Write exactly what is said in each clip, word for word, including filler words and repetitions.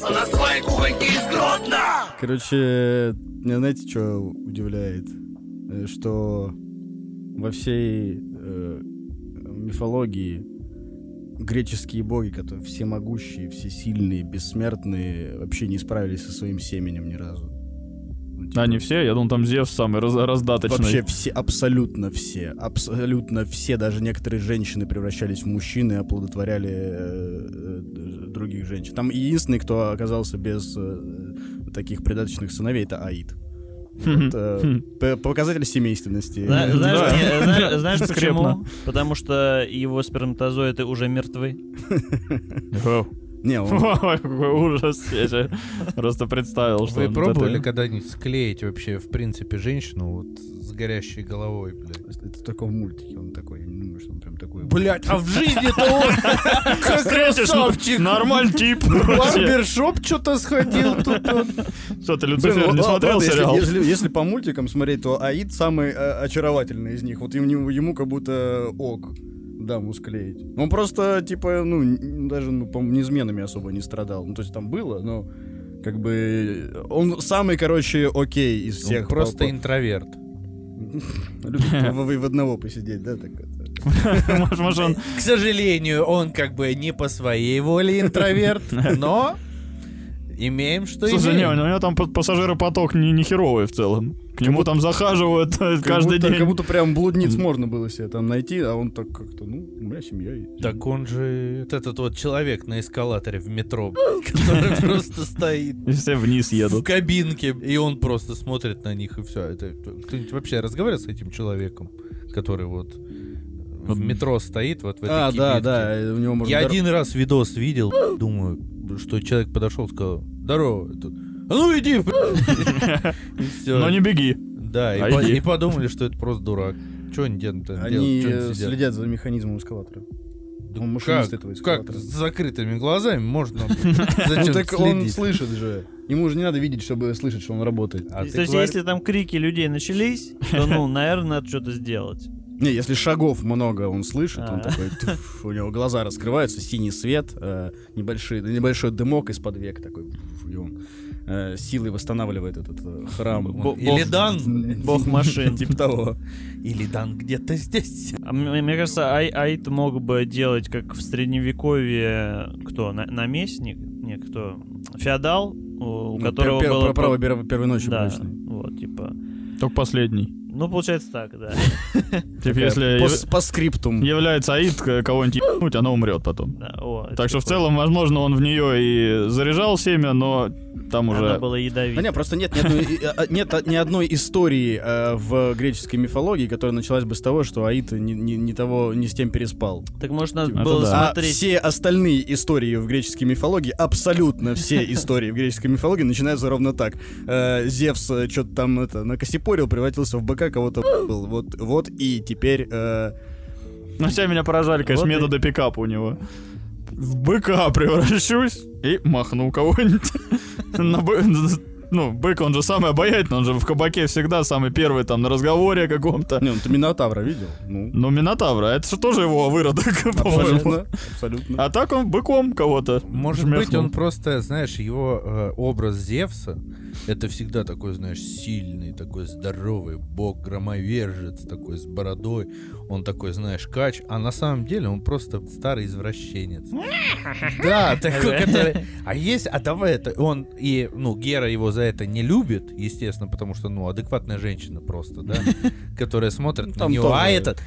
кататься на своей кухоньке из Гродно. Короче, меня знаете, что удивляет? Что во всей э, мифологии греческие боги, которые всемогущие, всесильные, бессмертные, вообще не справились со своим семенем ни разу. Ну, типа... А не все? Я думал, там Зевс самый раз- раздаточный. Вообще все, абсолютно все. Абсолютно все, даже некоторые женщины превращались в мужчин и оплодотворяли э, э, других женщин. Там единственный, кто оказался без э, таких предаточных сыновей, это Аид. Показатель семейственности. Знаешь почему? Потому что его сперматозоиды уже мертвы. Не, какой ужас. Я же просто представил, что... Вы пробовали когда-нибудь склеить вообще, в принципе, женщину вот с горящей головой, блядь? Это только в мультике он такой, я не думаю, что он прям такой... Блядь, а в жизни-то он красавчик! Нормальный тип! Барбершоп что-то сходил тут. Что ты, Люцифер, не смотрел сериал? Если по мультикам смотреть, то Аид самый очаровательный из них. Вот ему как будто ок. Да, ему склеить. Он просто, типа, ну, даже, ну, по-моему, изменами особо не страдал. Ну, то есть там было, но, как бы, он самый, короче, окей из всех. Он просто интроверт. Любит в одного посидеть, да, так это. К сожалению, он, как бы, не по своей воле интроверт, но имеем, что имеем. Слушай, не, у него там пассажиропоток не херовый в целом. К нему будто, там захаживают каждый будто, день. Как будто прям блудниц можно было себе там найти, а он так как-то, ну, у меня семья есть. Так он же вот этот вот человек на эскалаторе в метро, который просто стоит. И все вниз едут. В кабинке. И он просто смотрит на них, и все. Кто-нибудь вообще разговаривал с этим человеком, который вот в метро стоит, вот в этой кибитке? А, да, да. У него можно... Я один раз видос видел, думаю, что человек подошел, сказал: «Здорово». А ну иди! Но не беги. Да, и, по- и подумали, что это просто дурак. Чего они делают-то? Они делают, следят за механизмом эскалатора. Он машинист как? Этого эскалатора. Как? С закрытыми глазами можно. Зачем следить? Он слышит же. Ему же не надо видеть, чтобы слышать, что он работает. То есть если там крики людей начались, то, ну, наверное, надо что-то сделать. Не, если шагов много он слышит, он такой, у него глаза раскрываются, синий свет, небольшой дымок из-под век такой, и он... силой восстанавливает этот храм. Бог, Или Дан, бог машин, типа того. Или Дан где-то здесь. Мне кажется, Аид мог бы делать, как в средневековье, кто? Наместник? Не, кто? Феодал, у которого было... Право первой ночи. Да, вот, типа... Только последний. Ну, получается так, да. Типа, если... По скриптум. Является Аид, кого-нибудь ебнуть, она умрет потом. Так что, в целом, возможно, он в нее и заряжал семя, но... Там уже... Она была ядовита. Да, нет, просто нет ни одной, нет ни одной истории э, в греческой мифологии, которая началась бы с того, что Аид не, не, не того, не с тем переспал. Так может надо было да. смотреть... А все остальные истории в греческой мифологии, абсолютно все истории в греческой мифологии начинаются ровно так. Э, Зевс что-то там это, накосипорил, превратился в быка, кого-то был. Вот, вот и теперь... Э... Ну все меня поражали, конечно, вот методы и... пикапа у него. В быка превращусь и махну кого-нибудь. Ну, бык, он же самый обаятельный, он же в кабаке всегда самый первый там на разговоре каком-то. Не, ну ты Минотавра видел? Ну, ну Минотавра, это же тоже его выродок, по-моему. Абсолютно. А так он быком кого-то. Может быть, он просто, знаешь, его образ Зевса, это всегда такой, знаешь, сильный, такой здоровый бог, громовержец, такой с бородой. Он такой, знаешь, кач. А на самом деле он просто старый извращенец. Да, такой, который... А есть, а давай это... Он и, ну, Гера его за это не любит, естественно, потому что, ну, адекватная женщина просто, да, которая смотрит на него, а этот...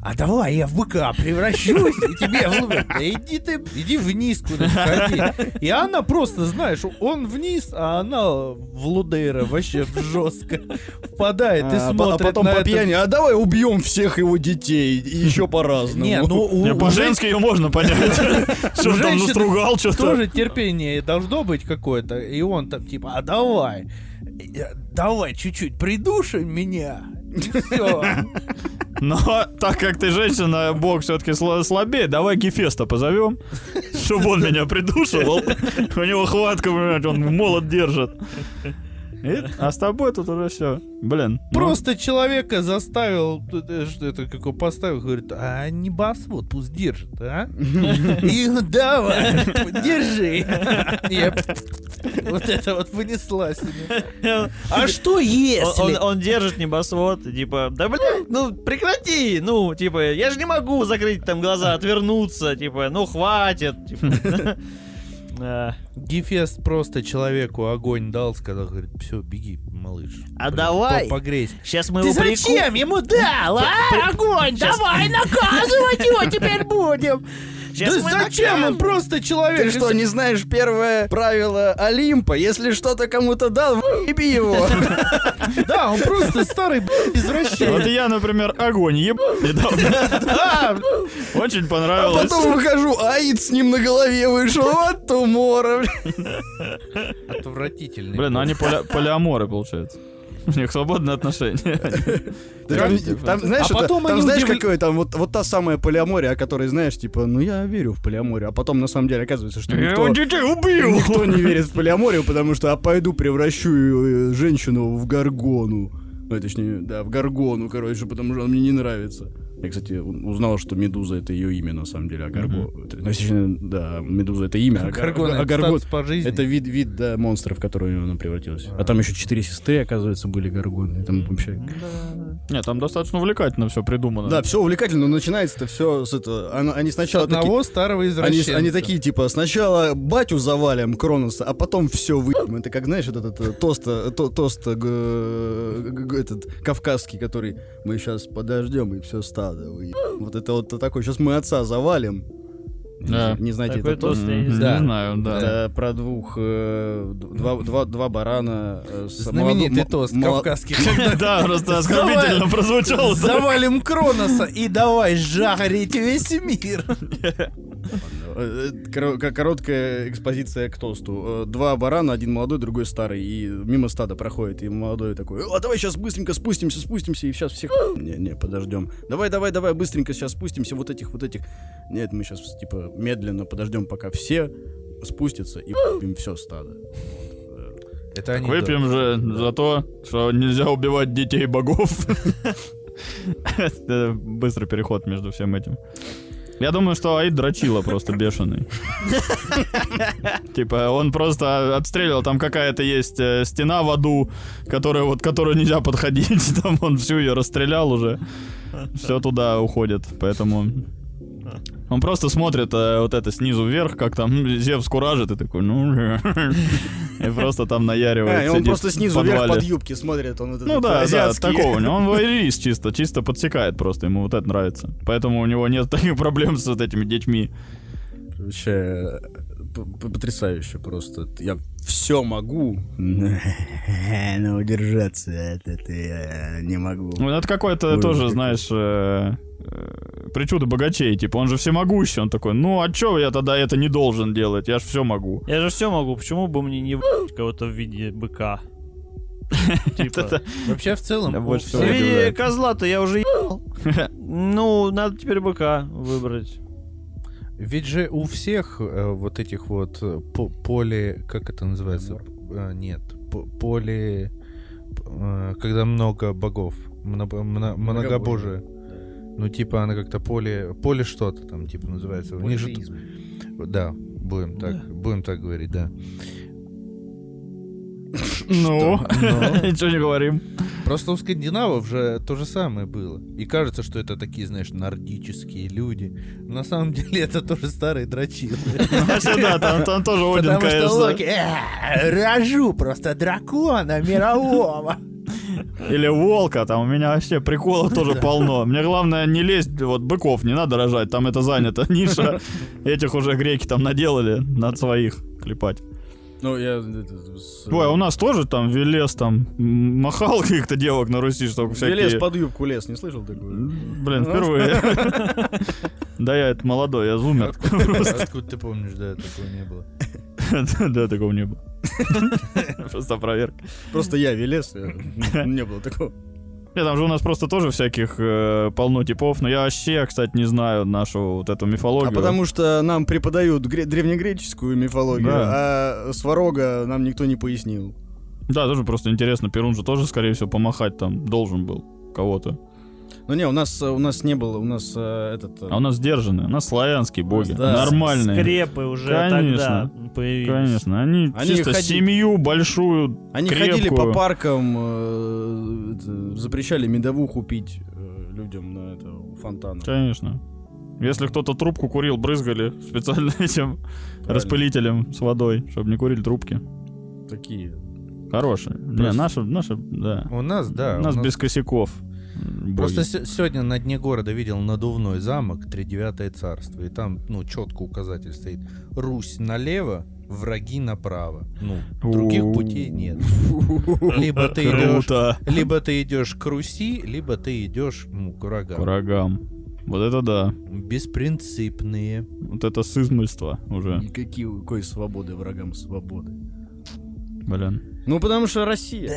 А давай я в быка превращусь, и тебе глубоко. Да иди ты, иди вниз куда-то, ходи. И она просто, знаешь, он вниз, а она в лудейра вообще жестко впадает и смотрит. А потом по пьяни, а давай убьем всех его детей, и еще по-разному. Не, ну по-женски ее можно понять. Что же там настругал что-то. Тоже терпение должно быть какое-то. И он там типа, а давай, давай чуть-чуть придуши меня. И все. Но так как ты женщина, бог все-таки слабее, давай Гефеста позовем, чтобы он меня придушивал. У него хватка, он молот держит. И, а с тобой тут уже все. Блин. Просто ну. человека заставил, это как его поставил, говорит, а не басвод, пусть держит, а? И давай, держи. Вот это вот вынесла себе. А что если? Он держит небосвод, типа, да блин, ну прекрати, ну, типа, я же не могу закрыть там глаза, отвернуться, типа, ну хватит. Гефест просто человеку огонь дал, сказал, говорит, все, беги, малыш. А блин, давай, погрейся. Сейчас мы ты его прикуем. Зачем ему дал, а? Огонь, сейчас. Давай наказывать его теперь будем. Сейчас да зачем накажем? Он просто человек? Ты что, не знаешь первое правило Олимпа? Если что-то кому-то дал, выеби его. Да, он просто старый извращенец. Вот я, например, огонь ебаный дал. Очень понравилось. А потом выхожу, аид с ним на голове вышел. Вот умора. Отвратительный. Блин, ну они полиаморы, получается. У них свободные отношения. Там, знаешь, какое там вот та самая полиамория, о которой, знаешь, типа, ну я верю в полиаморию, а потом на самом деле оказывается, что никто не верит в полиаморию, потому что а пойду превращу женщину в горгону. Ну, точнее, да, в горгону, короче, потому что он мне не нравится. Я, кстати, узнал, что Медуза — это ее имя, на самом деле, а Гарго... Mm-hmm. Да, Медуза — это имя, а Гаргон — это статус по жизни. Это вид, вид да, монстра, в который она превратилась. А, а там еще четыре сестры, оказывается, были Гаргоны. Там вообще... Да-да-да. Нет, там достаточно увлекательно все придумано. Да, все увлекательно, но начинается-то все с этого... Они сначала... С одного такие... старого извращенца. Они, они такие, типа, сначала батю завалим, Кроноса, а потом все выйдем. Это как, знаешь, этот, этот тост, то, тост этот, кавказский, который мы сейчас подождем, и все стало. Вот это вот такой, сейчас мы отца завалим. Да. Не знаете, это тост? Mm-hmm. Да. Не знаю, да. Это про двух, э, два, два, два барана. Э, Знаменитый молоду, тост мол... кавказский. Да, просто оскорбительно прозвучало. Завалим Кроноса и давай жарить весь мир. Короткая экспозиция к тосту. Два барана, один молодой, другой старый. И мимо стада проходит, и молодой такой: а давай сейчас быстренько спустимся, спустимся. И сейчас всех... Не, не, подождем. Давай, давай, давай, быстренько сейчас спустимся. Вот этих, вот этих. Нет, мы сейчас типа медленно подождем, пока все спустятся, и выпьем все стадо. Это они выпьем да. же да. за то, что нельзя убивать детей богов. Быстрый переход между всем этим. Я думаю, что аид дрочила просто бешеный. Типа он просто отстрелил, там какая-то есть стена в аду, к которой нельзя подходить. Там он всю ее расстрелял уже. Все туда уходит, поэтому... Он просто смотрит э, вот это снизу вверх, как там Зевс куражит, и такой, ну... И просто там наяривает, он просто снизу вверх под юбки смотрит, он вот этот... Ну да, да, такого. Он воерист чисто, чисто подсекает просто, ему вот это нравится. Поэтому у него нет таких проблем с вот этими детьми. Вообще, потрясающе просто. Я все могу, но удержаться от этого я не могу. Ну это какой-то тоже, знаешь... Причуды богачей, типа, он же всемогущий. Он такой, ну а чё я тогда это не должен делать? Я же все могу. Я же все могу, почему бы мне не в***ть кого-то в виде быка? Вообще в целом в виде козла-то я уже ебал. Ну, надо теперь быка выбрать. Ведь же у всех вот этих вот поле... Как это называется? Нет, поле... Когда много богов. Многобожие. Ну, типа, она как-то поле... Поле что-то там, типа, называется. Политеизм. Да, будем так, да. будем так говорить, да. Ну, ничего не говорим. Просто у скандинавов же то же самое было. И кажется, что это такие, знаешь, нордические люди. На самом деле это тоже старые дрочилы. Да, там тоже Один, конечно. Потому что Локи, рожу просто дракона мирового. Или волка, там у меня вообще приколов тоже полно. Мне главное не лезть, вот быков не надо рожать, там это занято ниша. Этих уже греки там наделали, надо своих клепать. Ну, я... Ой, а у нас тоже там Велес там махал каких-то девок на Руси, чтобы всякие... Велес под юбку лез, не слышал такое? Блин, впервые. Да я это молодой, я зумер. Откуда ты помнишь, да, такого не было. Да, такого не было. Просто проверка. Просто я Велес, не было такого. Нет, там же у нас просто тоже всяких э, полно типов, но я вообще, кстати, не знаю нашу вот эту мифологию. А потому что нам преподают гре- древнегреческую мифологию, да. А Сварога нам никто не пояснил. Да, тоже просто интересно, Перун же тоже, скорее всего, помахать там должен был кого-то. Ну не, у нас, у нас не было, у нас э, этот... Э... А у нас сдержанные, у нас славянские боги, да, нормальные. Скрепы уже конечно, тогда появились. Конечно, они, они чисто ходи... семью большую, они крепкую. Ходили по паркам, э, это, запрещали медовуху пить э, людям на это, у фонтана. Конечно. Если кто-то трубку курил, брызгали специально этим правильно. Распылителем с водой, чтобы не курили трубки. Такие. Хорошие. Не, наши, наши, да. У нас, да. У нас у без нас... косяков. Боги. Просто с- сегодня на дне города видел надувной замок, тридевятое царство, и там, ну, четко указатель стоит: Русь налево, враги направо. Ну, других путей нет. Либо ты идешь, либо ты идешь к Руси, либо ты идешь, ну, к врагам. К врагам. Вот это да. Беспринципные. Вот это сызмальство уже. Никакой свободы врагам свободы. Блин. Ну, потому что Россия.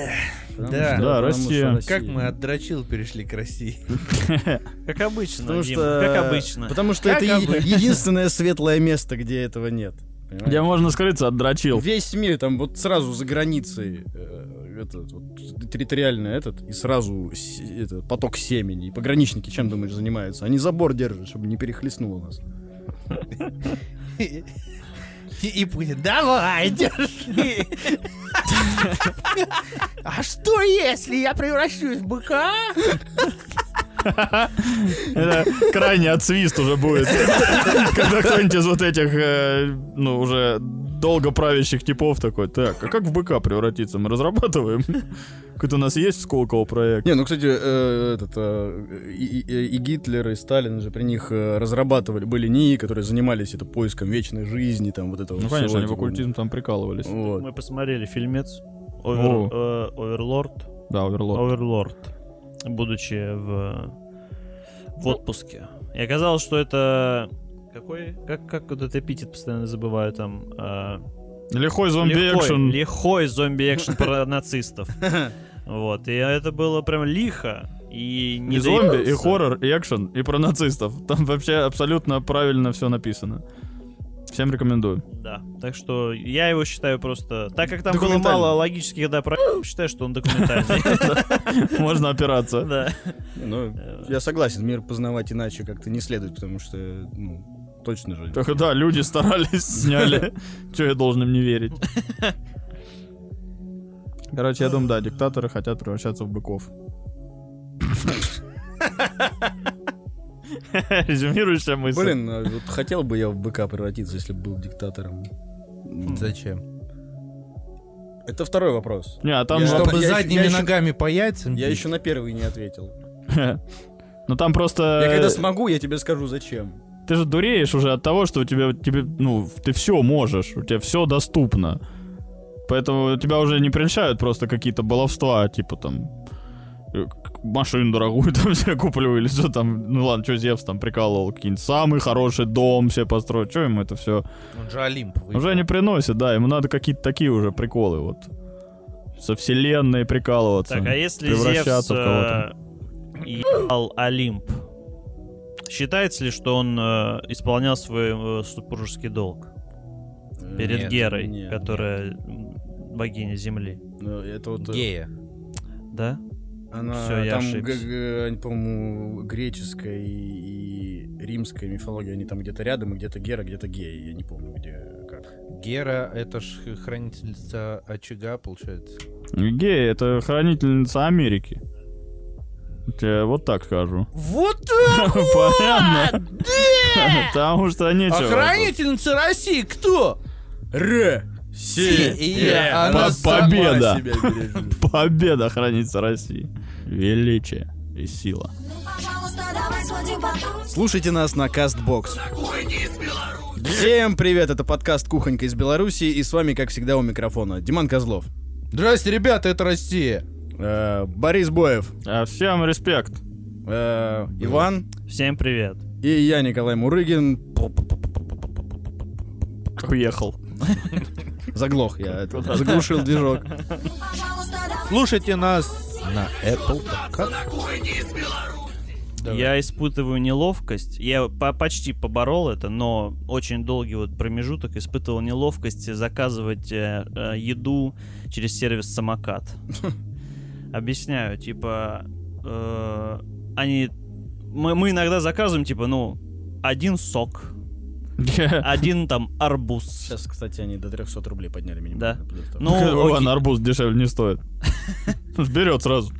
Да, потому да, что, да Россия. Что Россия. Как мы от дрочил перешли к России. Как обычно, Дим, как обычно. Потому что это единственное светлое место, где этого нет. Где можно скрыться от дрочил. Весь мир, там вот сразу за границей территориально этот, и сразу поток семени. И пограничники чем, думаешь, занимаются? Они забор держат, чтобы не перехлестнуло нас. И будет: давай, держи. А что если я превращусь в быка? Это крайний отсвист уже будет. Когда кто-нибудь из вот этих, ну, уже долго правящих типов такой: так, а как в быка превратиться? Мы разрабатываем. Какой-то у нас есть Сколково проект. Не, ну, кстати, и Гитлер, и Сталин же при них разрабатывали. Были НИИ, которые занимались поиском вечной жизни, там, вот этого всего. Ну, конечно, они в оккультизм там прикалывались. Мы посмотрели фильмец «Оверлорд». Да, «Оверлорд». Будучи в, в отпуске. И оказалось, что это... Какой? Как, как вот этот эпитет постоянно забываю там? Э... Лихой зомби-экшен. Лихой, лихой зомби-экшен про нацистов. Вот. И это было прям лихо. И не зомби, и хоррор, и экшен, и про нацистов. Там вообще абсолютно правильно все написано. Всем рекомендую. Да, так что я его считаю просто... Так как там было мало логических, да, правил, считаю, что он документальный. Можно опираться. Да. Я согласен, мир познавать иначе как-то не следует, потому что, ну, точно же... Так, да, люди старались, сняли. Чего я должен им не верить? Короче, я думаю, да, диктаторы хотят превращаться в быков. Резюмирующая мысль. Блин, вот хотел бы я в быка превратиться, если бы был диктатором. Зачем? Это второй вопрос. Не, а там я, чтобы я задними я ногами еще... по яйцам. Я бить. Еще на первый не ответил. Ну там просто... Я когда смогу, я тебе скажу, зачем. Ты же дуреешь уже от того, что у тебя, тебе, ну, ты все можешь, у тебя все доступно. Поэтому тебя уже не прельщают просто какие-то баловства, типа там... машину дорогую там себе куплю, или что там, ну ладно, что Зевс там прикалывал, какие-нибудь самый хороший дом себе построить, что ему это все? Он же Олимп выиграл. Уже не приносит, да, ему надо какие-то такие уже приколы, вот, со вселенной прикалываться, так, а если превращаться Зевс, в кого-то. Ебал Олимп, считается ли, что он э, исполнял свой э, супружеский долг перед нет, Герой, нет, которая нет. богиня Земли? Это вот... Гея. Да? Она всё, там, г- г- по-моему, греческая и, и римская мифология, они там где-то рядом, и где-то Гера, где-то Гея, я не помню, где как. Гера — это ж хранительница очага, получается. Гея — это хранительница Америки. Я вот так скажу. Вот так вот! Понятно? Да! Потому что нечего. А хранительница России кто? Р. Сия победа. Победа хранится России. Величие и сила. Слушайте нас на Кастбокс. Всем привет, это подкаст «Кухонька из Беларуси», и с вами, как всегда, у микрофона Диман Козлов. Здрасте, ребята, это Россия. Борис Боев. Всем респект. Иван. Всем привет. И я, Николай Мурыгин. Уехал. Заглох я, это, заглушил движок. Слушайте нас на Apple Podcast. Давай. Я испытываю неловкость. Я по- почти поборол это, но очень долгий вот промежуток испытывал неловкость заказывать э, э, еду через сервис Самокат. Объясняю, типа, э, они, мы, мы иногда заказываем, типа, ну, один сок, один там арбуз. Сейчас, кстати, они до триста рублей подняли минимально. Да. Ну, ладно, арбуз дешевле не стоит. Берет сразу.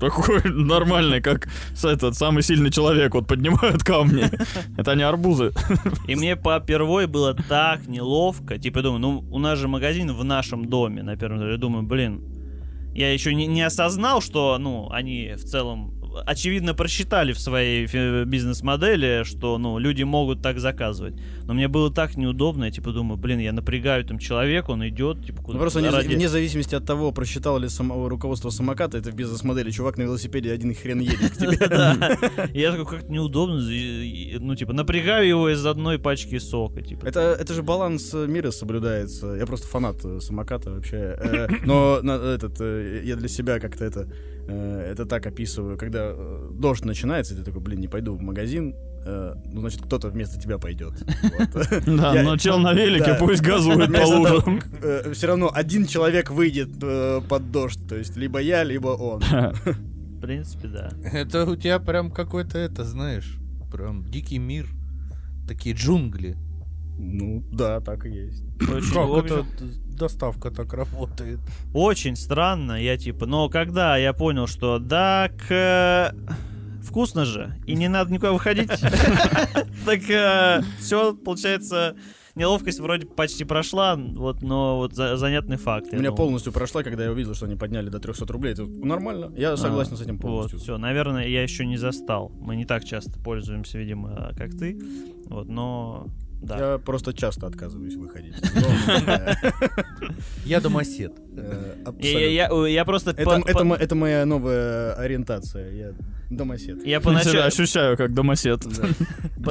Такой нормальный, как этот, самый сильный человек, вот поднимают камни. Это не арбузы. И мне попервой было так неловко. Типа, думаю, ну, у нас же магазин в нашем доме на первом этаже. Думаю, блин, я еще не, не осознал, что, ну, они в целом, очевидно, просчитали в своей бизнес-модели, что, ну, люди могут так заказывать. Но мне было так неудобно, я, типа, думаю, блин, я напрягаю там человека, он идет, типа, куда-то. Ну, просто ради... вне зависимости от того, просчитало ли само... руководство Самоката, это в бизнес-модели, чувак на велосипеде один хрен едет к тебе. Я такой, как-то неудобно, ну, типа, напрягаю его из одной пачки сока, типа. Это же баланс мира соблюдается. Я просто фанат Самоката вообще. Но этот, я для себя как-то это... Это так описываю, когда дождь начинается, ты такой, блин, не пойду в магазин, ну, значит, кто-то вместо тебя пойдет. Да, но чел на велике пусть газует по лужам. Все равно один человек выйдет под дождь, то есть либо я, либо он. В принципе, да. Это у тебя прям какой-то, это, знаешь, прям дикий мир, такие джунгли. Ну, да, так и есть. Как это доставка так работает? Очень странно, я типа... Но когда я понял, что да, к... вкусно же, и не надо никуда выходить, так все, получается... Неловкость вроде почти прошла, вот, но вот за, занятный факт. У меня думал. полностью прошла, когда я увидел, что они подняли до триста рублей. Это нормально, я согласен а, с этим полностью. Вот, все, наверное, я еще не застал. Мы не так часто пользуемся, видимо, как ты. Вот, но... Да. Я просто часто отказываюсь выходить. Я домосед. Я просто... Это моя новая ориентация. Я домосед. Я ощущаю, как домосед.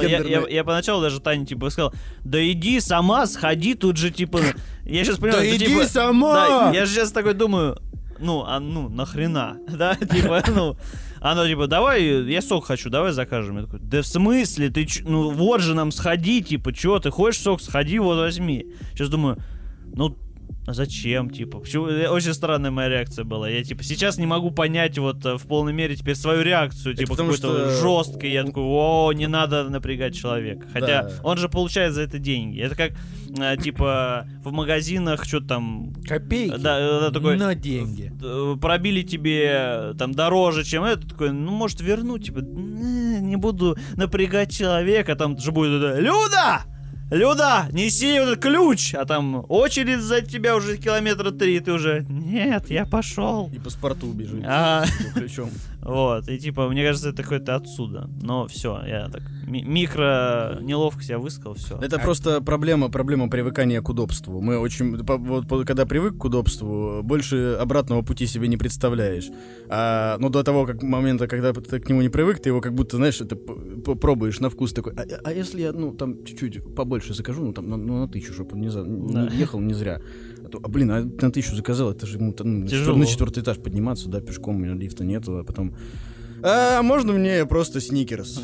Я поначалу даже Тане типа сказал, да иди сама, сходи, тут же типа... Я сейчас понимаю, да иди сама! Я сейчас такой думаю, ну, а ну, нахрена? Да, типа, ну... Она типа, давай, я сок хочу, давай закажем. Я такой, да в смысле? Ты ч... Ну вот же нам сходи, типа, чего ты хочешь сок, сходи, вот возьми. Сейчас думаю, ну зачем, типа? Почему? Очень странная моя реакция была. Я типа сейчас не могу понять вот в полной мере теперь свою реакцию, типа какой-то что... жесткой. Я такой, о, не надо напрягать человека. Хотя да. Он же получает за это деньги. Это как типа в магазинах что-то там копейки, да, да, такой, на деньги пробили тебе там дороже, чем это, такой, ну может верну, типа не буду напрягать человека, там же будет Люда, Люда, неси этот ключ, а там очередь за тебя уже километра три, ты уже нет, я пошел и паспорту бежит ключом, вот и типа мне кажется это какое-то отсюда, но все, я так микро неловкость я высказал, все. Это а просто это... проблема, проблема привыкания к удобству. Мы очень, вот, когда привык к удобству, больше обратного пути себе не представляешь. А, но до того как момента, когда ты к нему не привык, ты его как будто, знаешь, это пробуешь на вкус такой. А, а если я, ну, там чуть-чуть побольше закажу, ну там, ну, на тысячу, чтобы он не, за... да. не ехал не зря. А то, а, блин, а на тысячу заказал, это же ему ну, на четвертый этаж подниматься, да, пешком, у меня лифта нету, а потом. А можно мне просто сникерс?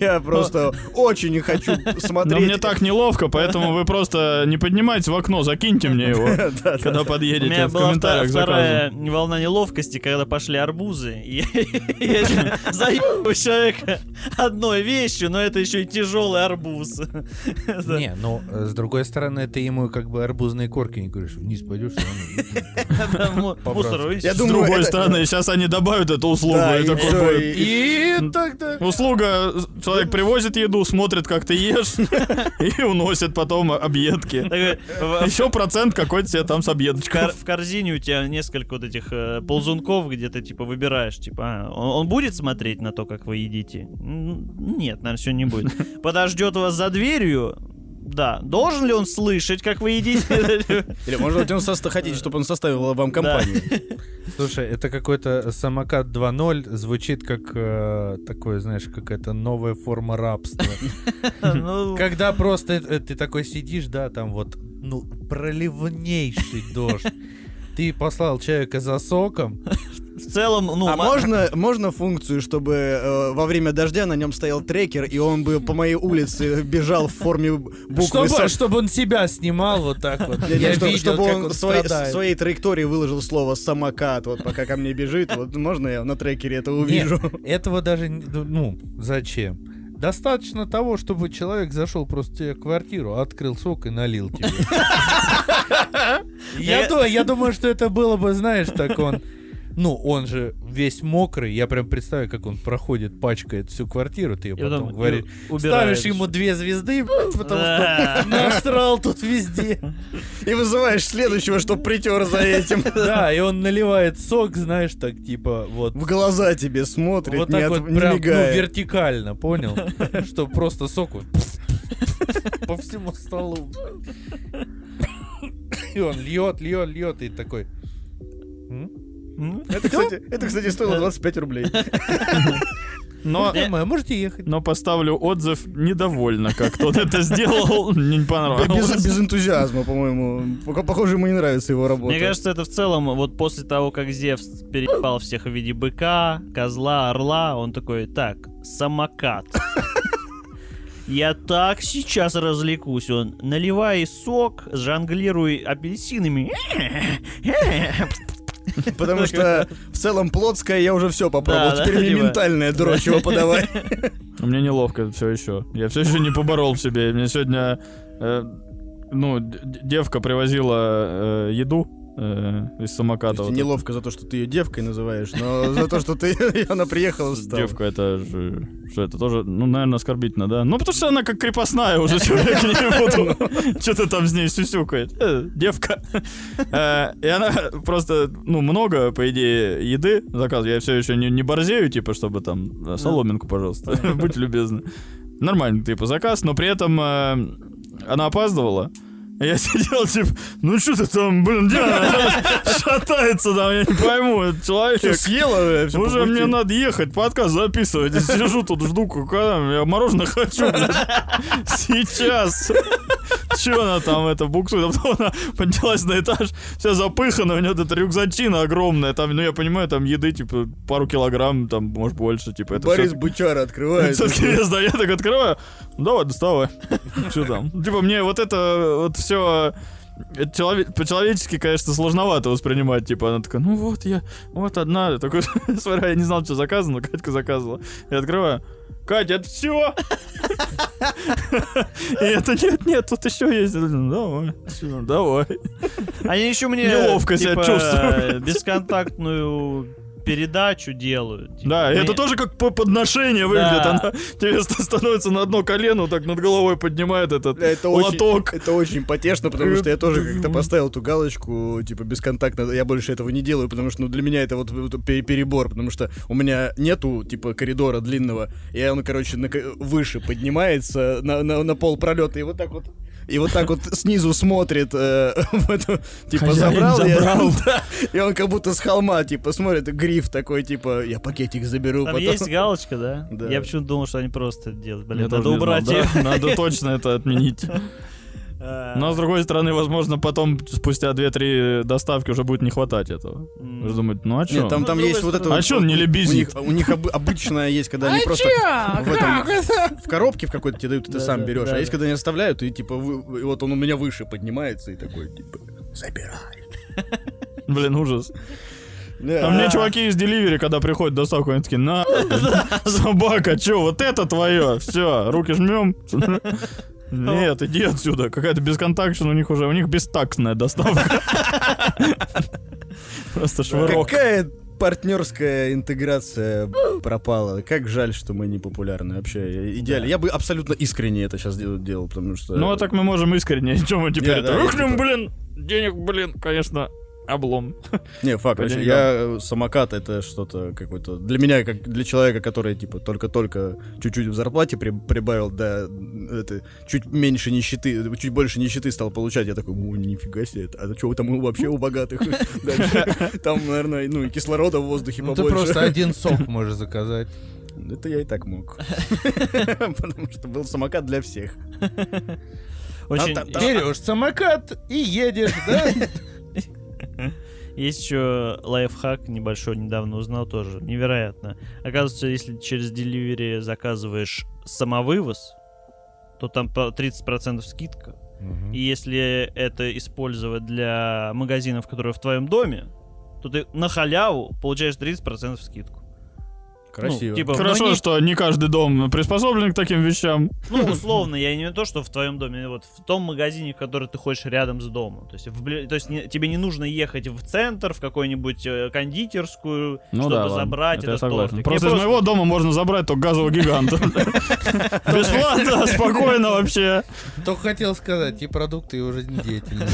Я просто очень не хочу смотреть. Но мне так неловко, поэтому вы просто не поднимайтесь в окно, закиньте мне его, когда подъедете, в комментариях заказывайте. У меня была волна неловкости, когда пошли арбузы. Я заебал человека одной вещью, но это еще и тяжелый арбуз. Не, ну, с другой стороны, ты ему как бы арбузные корки не говоришь, вниз пойдешь. С другой стороны, сейчас они добавят эту услугу. И, такой, и... И... Так-то... Услуга, человек привозит еду, смотрит, как ты ешь, и уносит потом объедки. Еще процент какой-то тебе там с объедочкой. В корзине у тебя несколько вот этих ползунков, где ты типа выбираешь, типа, он будет смотреть на то, как вы едите? Нет, наверное, все не будет. Подождет вас за дверью. Да, должен ли он слышать, как вы едите? Или, может быть, он со- хотите, чтобы он составил вам компанию? Да. Слушай, это какой-то Самокат два ноль звучит как э, такое, знаешь, какая-то новая форма рабства. Ну... Когда просто ты такой сидишь, да, там вот, ну, проливнейший дождь. Ты послал человека за соком, в целом, ну... А м- можно, можно функцию, чтобы э, во время дождя на нем стоял трекер, и он бы по моей улице бежал в форме буквы... Чтобы, чтобы он себя снимал вот так вот. Я, я что, видел, чтобы он, он свой, своей траектории выложил слово «самокат», вот пока ко мне бежит, вот можно я на трекере это увижу? Нет, этого даже... Ну, зачем? Достаточно того, чтобы человек зашел просто в тебе квартиру, открыл сок и налил тебе. Я думаю, что это было бы, знаешь, так он... Ну, он же весь мокрый. Я прям представляю, как он проходит, пачкает всю квартиру. Ты ее потом говоришь, ставишь ему две звезды, потому что насрал тут везде. И вызываешь следующего, чтоб притер за этим. Да, и он наливает сок, знаешь, так типа вот. В глаза тебе смотрит, вот так вот прям вертикально, понял? Что просто сок по всему столу. И он льет, льет, льет и такой... Это кстати, это, кстати, стоило двадцать пять рублей. Но, можете ехать. Но поставлю отзыв недовольно, как кто-то это сделал. Мне не понравилось. Без, без энтузиазма, по-моему. Похоже, ему не нравится его работа. Мне кажется, это в целом, вот после того, как Зевс перепал всех в виде быка, козла, орла, он такой, так, самокат. Я так сейчас развлекусь. Он, наливай сок, жонглируй апельсинами. Потому что в целом плотское я уже все попробовал. Теперь мне ментальное дрочево подавай. Мне неловко все еще. Я все еще не поборол в себе. Мне сегодня ну девка привозила еду из самоката. Неловко за то, что ты ее девкой называешь, но за то, что ты она приехала. Девка это что это тоже, ну наверное оскорбительно, да? Ну потому что она как крепостная уже человек не буду. Что-то там с ней сюсюкает. Девка. И она просто, ну много по идее еды заказывает. Я все еще не борзею, типа чтобы там соломинку, пожалуйста, будь любезны. Нормальный типа заказ, но при этом она опаздывала. Я сидел, типа, ну что ты там, блин, шатается там, я не пойму, этот человек съела, уже мне надо ехать, подкаст записывать, сижу тут, жду, когда я мороженое хочу, сейчас, че она там, это, буксует, а потом она поднялась на этаж, вся запыхана, у нее эта рюкзачина огромная, там, ну я понимаю, там еды, типа, пару килограмм, там, может, больше, типа, это Борис Бычара открывает. Все-таки вес, да, я так открываю, давай, доставай, что там, типа, мне вот это, вот все по-человечески, конечно, сложновато воспринимать. Типа, она такая, ну вот я, вот одна. Такой, смотри, я не знал, что заказано, но Катька заказывала. Я открываю. Катя, это все! И это нет-нет, тут еще есть. Давай, давай. Они еще мне неловко себя чувствуют. Бесконтактную передачу делают. Типа, да, мы... это тоже как подношение выглядит. Да. Она тебе становится на одно колено, так над головой поднимает этот это лоток. Очень, это очень потешно, потому что я тоже как-то поставил эту галочку, типа, бесконтактно, я больше этого не делаю, потому что, ну, для меня это вот, вот перебор, потому что у меня нету, типа, коридора длинного, и он, короче, на, выше поднимается на, на, на пол пролета, и вот так вот И вот так вот снизу смотрит, э, в эту, типа, хозяин забрал, забрал. Я, да, и он как будто с холма, типа, смотрит, гриф такой, типа, я пакетик заберу. Там потом... есть галочка, да? да? Я почему-то думал, что они просто это делают. Блин, я надо убрать знал, да? Надо точно это отменить. Но, с другой стороны, возможно, потом, спустя две-три доставки, уже будет не хватать этого. Вы же думаете, ну а чё? Нет, там, там ну, есть вот это... А вот, чё он не лебезит? У них, у них обычно есть, когда они а просто... В, этом, в коробке в какой-то тебе дают, и ты да, сам да, берешь. Да, а есть, да. когда они оставляют, и типа... Вы, и вот он у меня выше поднимается, и такой, типа... Забирай. Блин, ужас. Yeah. А мне чуваки из Delivery, когда приходят доставку, они такие, на, собака, чё, вот это твое, все, руки жмем. Нет, иди отсюда. Какая-то бесконтактная у них уже. У них бестактная доставка. Просто швырок. Какая партнерская интеграция пропала. Как жаль, что мы не популярны вообще. Идеально. Я бы абсолютно искренне это сейчас делал, потому что... Ну, а так мы можем искренне. Чё мы теперь? Рухнем, блин. Денег, блин, конечно... Облом. Не, факт. Я самокат это что-то какое-то. Для меня, как для человека, который типа только-только чуть-чуть в зарплате при, прибавил, да, это, чуть меньше нищеты, чуть больше нищеты стал получать. Я такой, о, нифига себе, это, а что там вообще у богатых? Там, наверное, ну и кислорода в воздухе побольше. Ну ты просто один сок можешь заказать. Это я и так мог. Потому что был самокат для всех. Берешь самокат и едешь, да? Есть еще лайфхак небольшой, недавно узнал тоже, невероятно. Оказывается, если через Delivery заказываешь самовывоз, то там тридцать процентов скидка. Угу. И если это использовать для магазинов, которые в твоем доме, то ты на халяву получаешь тридцать процентов скидку. Красиво. Ну, типа, хорошо, не... что не каждый дом приспособлен к таким вещам. Ну, условно, я не то, что в твоем доме, вот в том магазине, который ты ходишь рядом с домом. То есть, в... то есть не... тебе не нужно ехать в центр, в какую-нибудь кондитерскую, ну, чтобы да, забрать это этот тортик. Просто из просто... моего дома можно забрать только газового гиганта. Бесплатно, спокойно вообще. Только хотел сказать, и продукты его жизнедеятельные.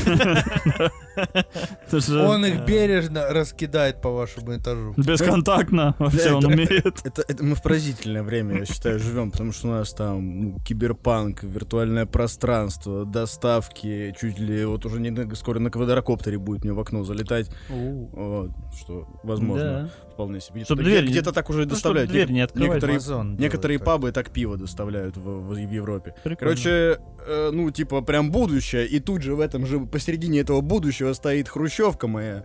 Он их бережно раскидает по вашему этажу. Бесконтактно вообще он умеет. Это, это мы в поразительное время, я считаю, живем, потому что у нас там ну, киберпанк, виртуальное пространство, доставки, чуть ли вот уже не скоро на квадрокоптере будет мне в окно залетать, вот, что возможно, да. Вполне себе. Чтобы где, дверь где-то не... так уже ну, доставляют. Дверь не некоторые некоторые пабы так пиво доставляют в, в Европе. Прикольно. Короче, э, ну типа прям будущее, и тут же в этом же посередине этого будущего стоит хрущевка моя,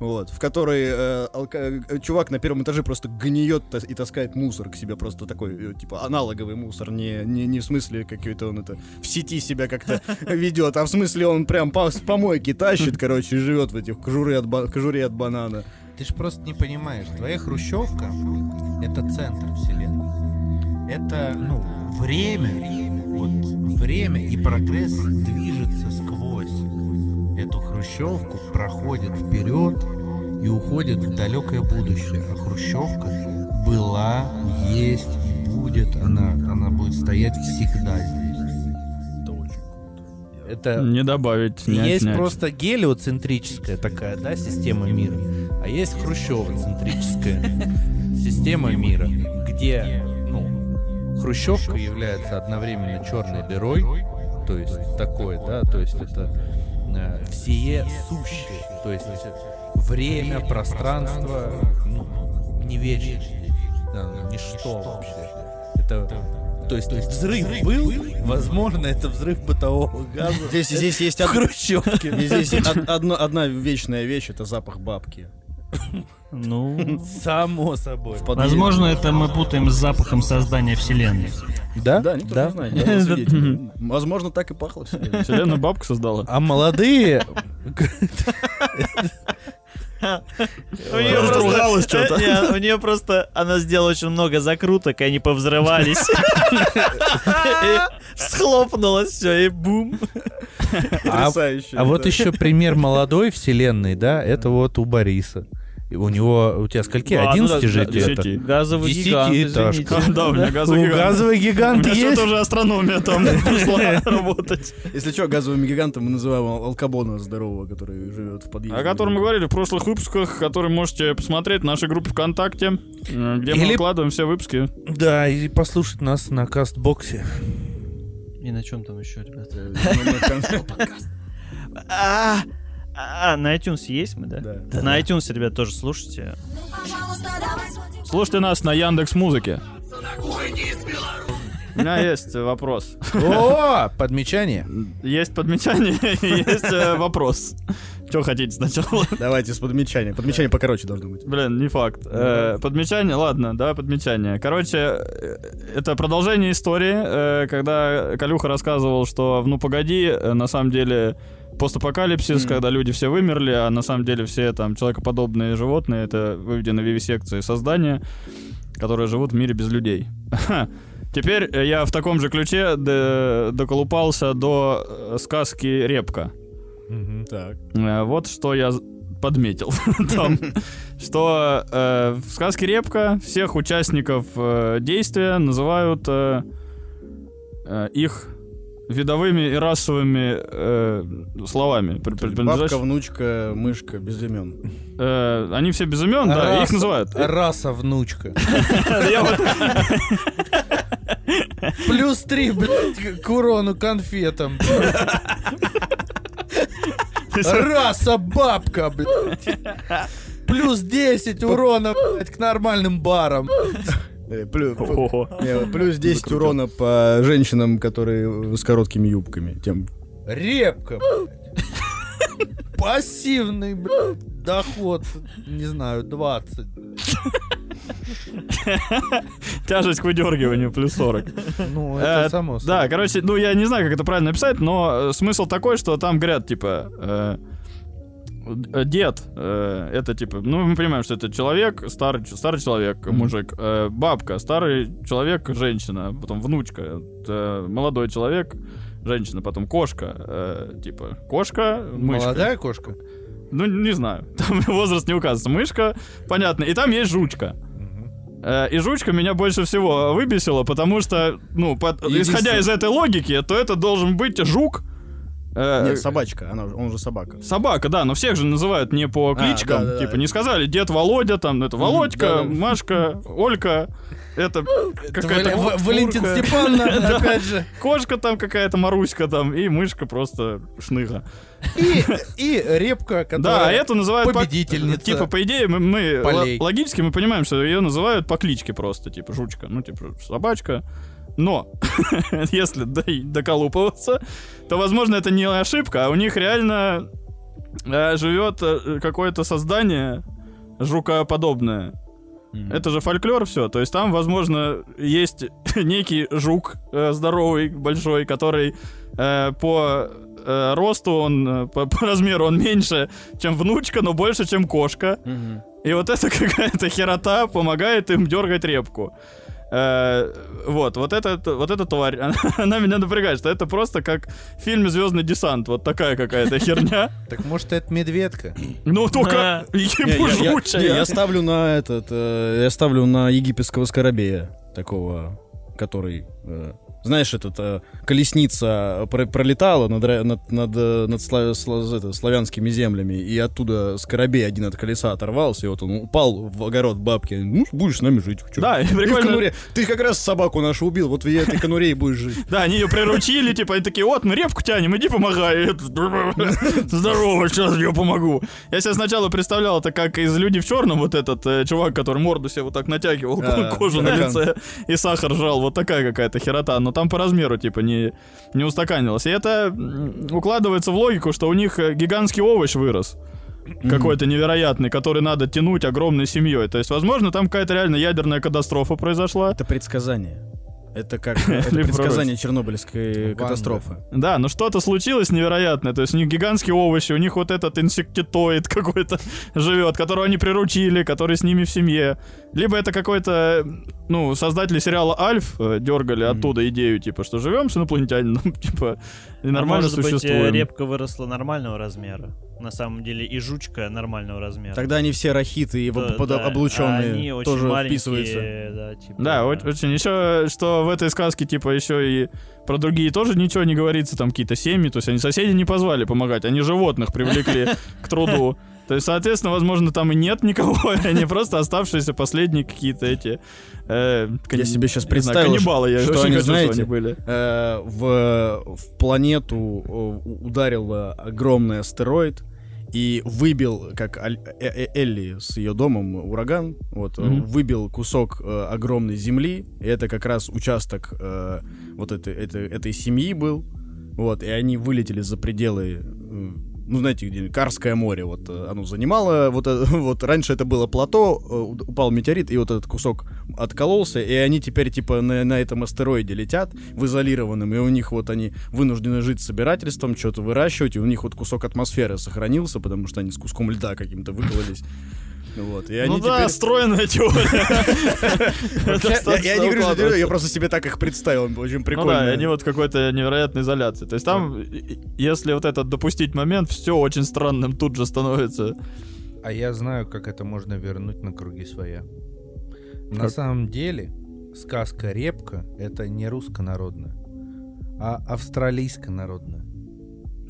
вот, в которой э, алка... чувак на первом этаже просто гниет и таскает мусор к себе, просто такой, типа, аналоговый мусор, не, не, не в смысле какой-то он это в сети себя как-то ведет, а в смысле он прям по, с помойки тащит, короче, и живет в этих кожуре от, ба- кожуре от банана. Ты ж просто не понимаешь, твоя хрущевка — это центр вселенной. Это, ну, время, вот время и прогресс движется сквозь эту хрущевку, проходит вперед и уходит в далекое будущее. А хрущевка была, есть, будет, она, она будет стоять всегда здесь. Это не добавить, не есть отнять. Просто гелиоцентрическая такая, да, система мира, а есть хрущевоцентрическая система мира, где, ну, хрущевка является одновременно черной дырой, то есть такой, да, то есть это э, всее сущее, то есть время, пространство, ну, не вечное. Да, ничто вообще. Это, то есть, то есть взрыв, взрыв был, был, возможно, это взрыв бытового газа. Здесь, здесь есть од... хрущевки. Здесь од, одно, одна вечная вещь — это запах бабки. Ну, само собой. Возможно, это мы путаем с запахом создания вселенной. Да? Да, никто да. не знает. Да, возможно, так и пахло вселенной. Вселенная бабку создала. А молодые... У нее просто, что-то. Нет, у нее просто она сделала очень много закруток, и они повзрывались. Схлопнулось все, и бум. А, а вот еще пример молодой вселенной, да, это вот у Бориса. У него, у тебя скольки? одиннадцать ну, жителей? Газовый гигант, извините. А, да, у меня газовый гигант. Газовый гигант есть? У меня что-то уже астрономия там пришла работать. Если что, газовым гигантом мы называем алкабона здорового, который живет в подъезде. О котором мы говорили в прошлых выпусках, который можете посмотреть в нашей группе ВКонтакте, где мы выкладываем все выпуски. Да, и послушать нас на Кастбоксе. И на чем там еще, ребята? Ааа! А, на iTunes есть мы, да? Да. На iTunes, ребят, тоже слушайте. Слушайте нас на Яндекс.Музыке. У меня есть вопрос. О, подмечание. Есть подмечание, есть вопрос. Что хотите сначала? Давайте с подмечания. Подмечание покороче должно быть. Блин, не факт. Подмечание, ладно, давай подмечание. Короче, это продолжение истории, когда Колюха рассказывал, что в «Ну погоди» на самом деле... постапокалипсис, mm. когда люди все вымерли, а на самом деле все там человекоподобные животные — это выведенные вивисекции создания, которые живут в мире без людей. Теперь я в таком же ключе д- доколупался до сказки «Репка». Mm-hmm. Так. Вот что я подметил. Там, что э, в сказке «Репка» всех участников э, действия называют э, э, их... видовыми и расовыми э, словами. Бабка, внучка, мышка, без имен. Э, они все без имен, а да, раса, их называют. Раса, внучка. Плюс три, блядь, к урону конфетам. Раса, бабка, блядь. Плюс десять урона, блядь, к нормальным барам. Плюс, плюс десять закрутил. Урона по женщинам, которые с короткими юбками. Тем... Репка, блядь. Пассивный, блядь. Доход, не знаю, двадцать. Тяжесть к выдергиванию плюс сорок. Ну, это само собой. Да, короче, ну я не знаю, как это правильно написать, но смысл такой, что там говорят, типа, дед, это типа, ну мы понимаем, что это человек, старый, старый человек, мужик, бабка, старый человек, женщина, потом внучка, молодой человек, женщина, потом кошка, типа, кошка, мышка. Молодая кошка? Ну, не знаю, там возраст не указывается. Мышка, понятно, и там есть жучка. Угу. И жучка меня больше всего выбесила, потому что, ну, под... исходя из этой логики, то это должен быть жук. Э... Нет, собачка, она, он же собака. Собака, да, но всех же называют не по кличкам. А, да, да, типа, да. Не сказали, дед Володя, там, это Володька, да, Машка, Олька. Это какая-то... Вал- Валентин Степановна, опять же. Кошка там какая-то, Маруська там, и мышка просто шныга. И, и репка, которая да, эту называют победительница. По, типа, по идее, мы, мы л- логически мы понимаем, что ее называют по кличке просто, типа, жучка, ну, типа, собачка. Но, если доколупываться, то, возможно, это не ошибка, а у них реально э, живет какое-то создание жукоподобное. Mm-hmm. Это же фольклор все, то есть там, возможно, есть некий жук э, здоровый, большой, который э, по... росту он, по, по размеру он меньше, чем внучка, но больше, чем кошка. Mm-hmm. И вот это какая-то херота помогает им дергать репку. Э, вот, вот эта вот эта тварь, она, она меня напрягает, что это просто как в фильме «Звездный десант», вот такая какая-то херня. Так может это медведка? Ну только ему жучая. Я ставлю на этот, я ставлю на египетского скарабея, такого, который... Знаешь, этот, э, колесница про- пролетала над, над, над, над слав, слав, это, славянскими землями, и оттуда скоробей один от колеса оторвался, и вот он упал в огород бабки. Ну, будешь с нами жить. Чё? Да, и прикольно. Ты, в конуре, ты как раз собаку нашу убил, вот в этой конуре и будешь жить. Да, они ее приручили, типа, они такие, вот, мы репку тянем, иди помогай. Здорово, сейчас я помогу. Я себе сначала представлял это как из «Людей в черном», вот этот чувак, который морду себе вот так натягивал, кожу на лице, и сахар жал, вот такая какая-то херота, но там по размеру, типа, не, не устаканилось. И это укладывается в логику, что у них гигантский овощ вырос. Mm-hmm. Какой-то невероятный, который надо тянуть огромной семьей. То есть, возможно, там какая-то реально ядерная катастрофа произошла. Это предсказание. Это как это предсказание чернобыльской катастрофы. Да, но что-то случилось невероятное. То есть у них гигантские овощи, у них вот этот инсектитоид какой-то живет, которого они приручили, который с ними в семье. Либо это какой-то, ну, создатели сериала «Альф» дергали mm-hmm. оттуда идею, типа, что живем с инопланетянином, типа, и нормально а может существуем. Может быть, репка выросла нормального размера. На самом деле и жучка нормального размера. Тогда они все рахиты и да, под... да. облученные а тоже вписываются. Да, типа, да, да, очень. Еще что в этой сказке, типа, еще и про другие тоже ничего не говорится, там какие-то семьи, то есть они соседи не позвали помогать, они животных привлекли к труду. То есть, соответственно, возможно, там и нет никого, они просто оставшиеся последние какие-то эти... Э, кон... Я себе сейчас представил, знаю, каннибалы, я что, что они, хочу, знаете, что они были. Э, в, в планету ударил огромный астероид и выбил, как Аль, э, э, Элли с ее домом, ураган, вот, mm-hmm. выбил кусок э, огромной земли, и это как раз участок э, вот этой, этой, этой семьи был, вот, и они вылетели за пределы... Э, ну, знаете, где Карское море, вот, оно занимало, вот, вот, раньше это было плато, упал метеорит, и вот этот кусок откололся, и они теперь, типа, на, на этом астероиде летят, в изолированном, и у них вот они вынуждены жить собирательством, что-то выращивать, и у них вот кусок атмосферы сохранился, потому что они с куском льда каким-то выкололись. Вот, и они ну да, теперь... стройная теория. Я не говорю, что я просто себе так их представил, очень прикольно. Ну да, они вот в какой-то невероятной изоляции. То есть там, если вот этот допустить момент, все очень странным тут же становится. А я знаю, как это можно вернуть на круги своя. На самом деле, сказка «Репка» — это не русско-народная, а австралийско-народная.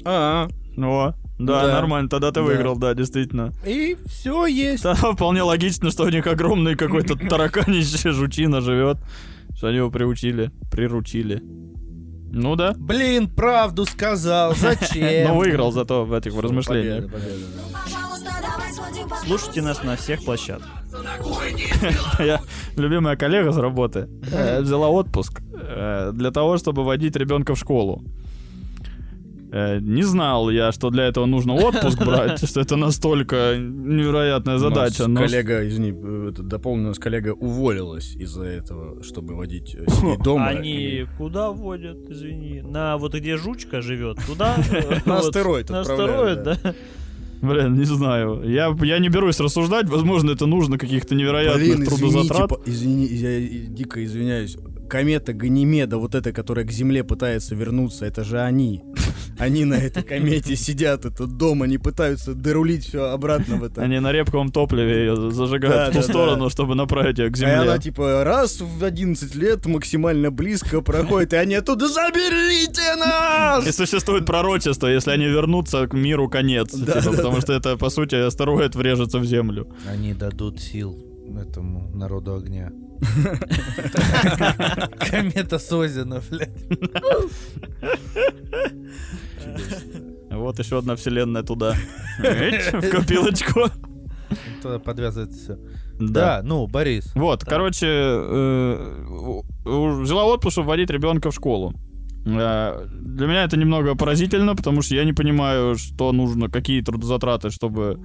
А-а, ну Да, да, нормально, тогда ты да. выиграл, да, действительно. И все есть. Да, вполне логично, что у них огромный какой-то тараканище, жучина живет. Что они его приучили, приручили. Ну да. Блин, правду сказал, зачем? Но выиграл зато в этих размышлениях. Слушайте нас на всех площадках. Я, любимая коллега с работы, взяла отпуск для того, чтобы водить ребенка в школу. Не знал я, что для этого нужно отпуск брать, что это настолько невероятная задача. У нас коллега, извини, дополню, у нас коллега уволилась из-за этого, чтобы водить себе дома. Они куда водят, извини? На вот где жучка живет, туда? На астероид отправляют. На астероид, да. Блин, не знаю. Я, я не берусь рассуждать, возможно, это нужно каких-то невероятных Блин, трудозатрат. Извини, типа, извини, я дико извиняюсь. Комета Ганимеда, вот эта, которая к Земле пытается вернуться, это же они. Они на этой комете сидят, это дома, они пытаются дорулить все обратно в это. Они на репковом топливе ее зажигают да, в ту да, сторону, да. чтобы направить ее к Земле. А она типа раз в одиннадцать лет максимально близко проходит, и они оттуда: заберите нас! И существует пророчество, если они вернутся, к миру конец. Да, типа, да, потому да. что это, по сути, астероид врежется в Землю. Они дадут сил этому народу огня. Комета Созина, блядь. Вот еще одна вселенная туда. В копилочку. Туда подвязывается все. Да, ну, Борис. Вот, короче, взяла отпуск, чтобы водить ребенка в школу. Для меня это немного поразительно, потому что я не понимаю, что нужно, какие трудозатраты, чтобы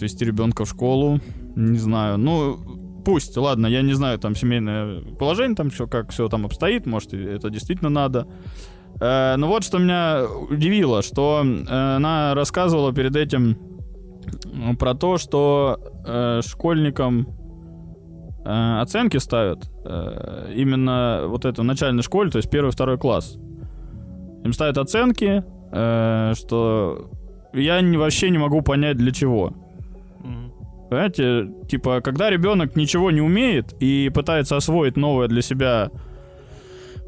вести ребенка в школу. Не знаю, ну... Пусть, ладно, я не знаю, там семейное положение, там что, как все там обстоит, может, это действительно надо. Э, но вот что меня удивило, что э, она рассказывала перед этим про то, что э, школьникам э, оценки ставят э, именно вот это в начальной школе, то есть первый, второй класс. Им ставят оценки, э, что я не, вообще не могу понять, для чего. Понимаете, типа, когда ребенок ничего не умеет и пытается освоить новое для себя,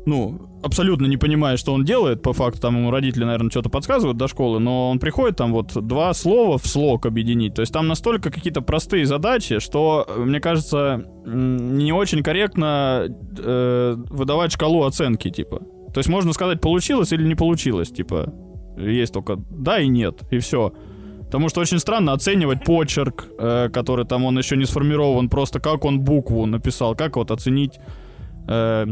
ну, абсолютно не понимая, что он делает, по факту, там ему родители, наверное, что-то подсказывают до школы, но он приходит там вот два слова в слог объединить, то есть там настолько какие-то простые задачи, что, мне кажется, не очень корректно э, выдавать шкалу оценки, типа. То есть можно сказать, получилось или не получилось, типа, есть только да и нет, и все. Потому что очень странно оценивать почерк, э, который там он еще не сформирован, просто как он букву написал, как вот оценить, э,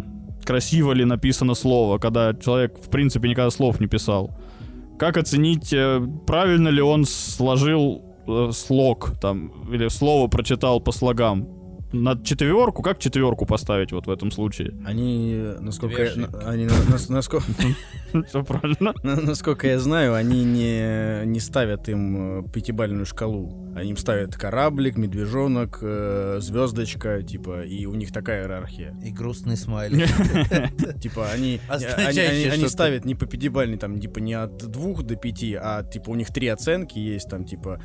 красиво ли написано слово, когда человек, в принципе, никогда слов не писал. Как оценить, э, правильно ли он сложил э, слог, там, или слово прочитал по слогам. На четверку, как четверку поставить вот в этом случае? Они, насколько я, они, на, на, насколько, на, насколько я знаю, они не, не ставят им пятибалльную шкалу. Они им ставят кораблик, медвежонок, звездочка, типа, и у них такая иерархия. И грустный смайлик. Типа, они они ставят не по пятибалльной, там, типа, не от двух до пяти, а, типа, у них три оценки есть, там, типа,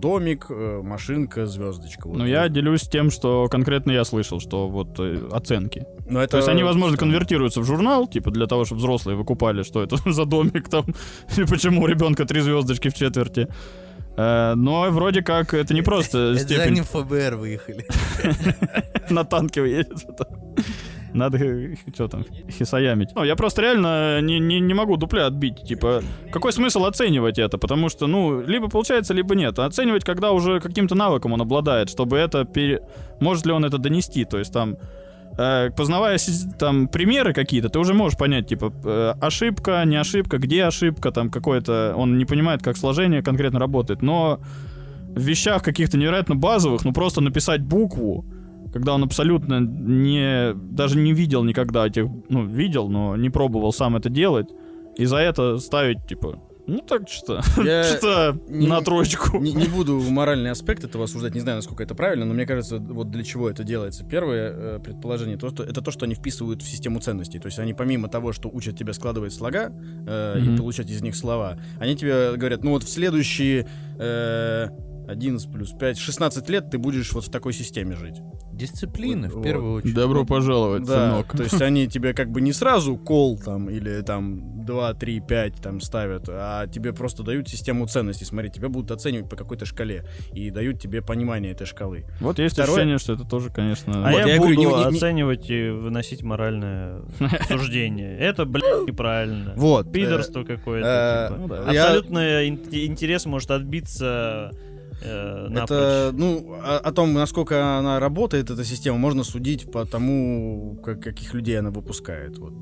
домик, машинка, звездочка. Ну, я делюсь тем, что конкретно я слышал, что вот оценки. Это... То есть они, возможно, конвертируются в журнал, типа, для того, чтобы взрослые выкупали, что это за домик там, и почему у ребенка три звездочки в четверти. Но вроде как это не просто степень... Это же они в ФБР выехали. На танке уедет. Надо, что там, хисаямить. Ну, я просто реально не, не, не могу дупля отбить. Типа, какой смысл оценивать это? Потому что, ну, либо получается, либо нет. Оценивать, когда уже каким-то навыком он обладает, чтобы это... Пере... Может ли он это донести? То есть там, э, познавая там примеры какие-то, ты уже можешь понять, типа, э, ошибка, не ошибка, где ошибка, там, какое-то... Он не понимает, как сложение конкретно работает. Но в вещах каких-то невероятно базовых, ну, просто написать букву, когда он абсолютно не... Даже не видел никогда этих... Ну, видел, но не пробовал сам это делать. И за это ставить, типа... Ну, так что? Что на троечку. Не, не буду моральный аспект этого осуждать. Не знаю, насколько это правильно, но мне кажется, вот для чего это делается. Первое э, предположение, то, что, это то, что они вписывают в систему ценностей. То есть они помимо того, что учат тебя складывать слога э, mm-hmm. и получать из них слова, они тебе говорят, ну вот в следующие... Э, одиннадцать плюс пять, шестнадцать лет ты будешь вот в такой системе жить. Дисциплина, вот, в первую очередь. Добро пожаловать, да, сынок. То есть они тебе как бы не сразу кол там или там два, три, пять там ставят, а тебе просто дают систему ценностей. Смотри, тебя будут оценивать по какой-то шкале и дают тебе понимание этой шкалы. Вот есть Второе... ощущение, что это тоже, конечно... А вот, я, я буду говорю, не, не... оценивать и выносить моральное суждение. Это, блядь, неправильно. Вот. Пидорство какое-то. Абсолютно интерес может отбиться... Напрочь. Это, ну, о, о том, насколько она работает, эта система, можно судить по тому, как, каких людей она выпускает. Вот.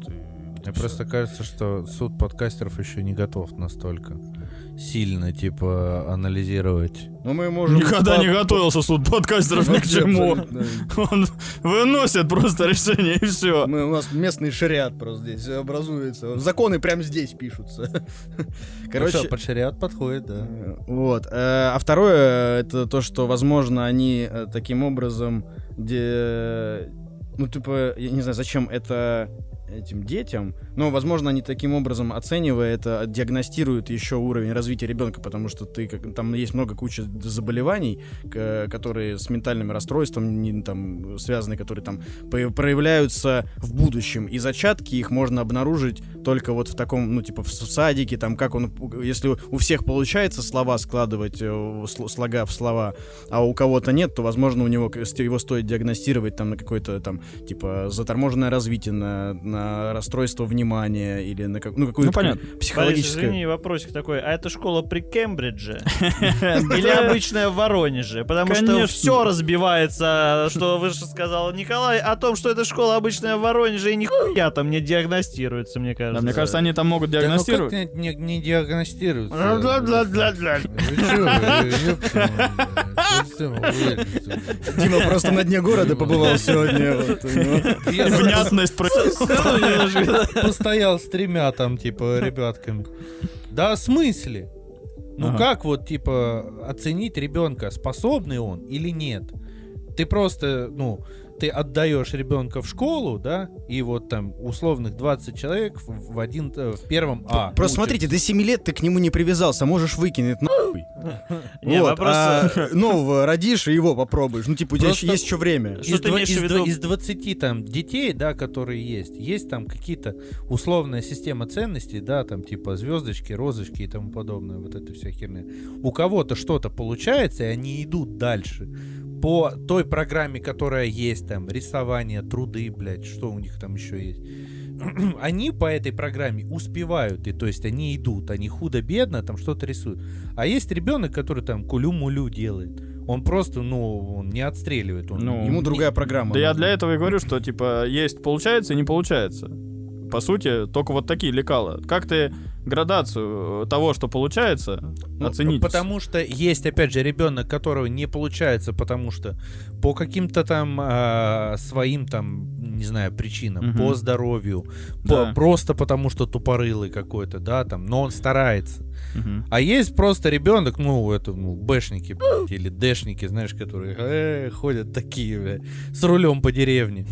Мне просто кажется, что суд подкастеров еще не готов настолько сильно, типа, анализировать. Но мы можем... Никогда под... не готовился суд подкастеров ни к чему. Он выносит просто решение, и все. Мы, у нас местный шариат просто здесь образуется. Законы прямо здесь пишутся. Короче, ну, что, под шариат подходит, да. Вот. А второе, это то, что, возможно, они таким образом... Де... Ну, типа, я не знаю, зачем это... этим детям, но, возможно, они таким образом, оценивая это, диагностируют еще уровень развития ребенка, потому что ты, как, там есть много куча заболеваний, к, которые с ментальным расстройством не, там, связаны, которые там проявляются в будущем, и зачатки их можно обнаружить только вот в таком, ну, типа, в садике, там, как он, если у всех получается слова складывать, слога в слова, а у кого-то нет, то, возможно, у него, его стоит диагностировать там на какое-то, там, типа, заторможенное развитие, на, на расстройство внимания или на, как, ну, какую-то, ну, понятно, психологическую... Извини, вопросик такой. А это школа при Кембридже? Или обычная в Воронеже? Потому что все разбивается, что выше сказал Николай, о том, что это школа обычная в Воронеже, и нихуя там не диагностируется, мне кажется. Мне кажется, они там могут диагностировать. Да, ну как не диагностируются? Дима просто на дне города побывал сегодня. Внятность происходит. Постоял с тремя там, типа, ребятками. Да, в смысле? Ну ага. Как вот, типа, оценить ребенка, способный он или нет? Ты просто, ну, ты отдаешь ребенка в школу, да, и вот там условных двадцать человек в, один, в первом А. Просто учат. Смотрите, до семи лет ты к нему не привязался, можешь выкинуть нахуй. Нет, вот, вопрос... а, нового родишь и его попробуешь. Ну, типа, у тебя есть еще время. Что из, ты дв- из, ввиду... из двадцати там детей, да, которые есть, есть там какие-то условная система ценностей, да, там типа звездочки, розочки и тому подобное, вот это вся херня. У кого-то что-то получается, и они идут дальше. По той программе, которая есть, там, рисование, труды, блядь, что у них там еще есть. Они по этой программе успевают, и то есть они идут, они худо-бедно там что-то рисуют. А есть ребенок, который там кулю-мулю делает. Он просто, ну, он не отстреливает. Он, ну, ему другая не... программа. Да нужна. Я для этого и говорю, что, типа, есть получается и не получается. По сути, только вот такие лекала. Как ты градацию того, что получается, ну, оценить? Потому что есть, опять же, ребенок, которого не получается, потому что по каким-то там э, своим там, не знаю, причинам, угу. по здоровью, да. по, просто потому что тупорылый какой-то, да, там, но он старается. Угу. А есть просто ребенок, ну, это, ну, бэшники или дэшники, знаешь, которые э, ходят такие, бля, с рулем по деревне,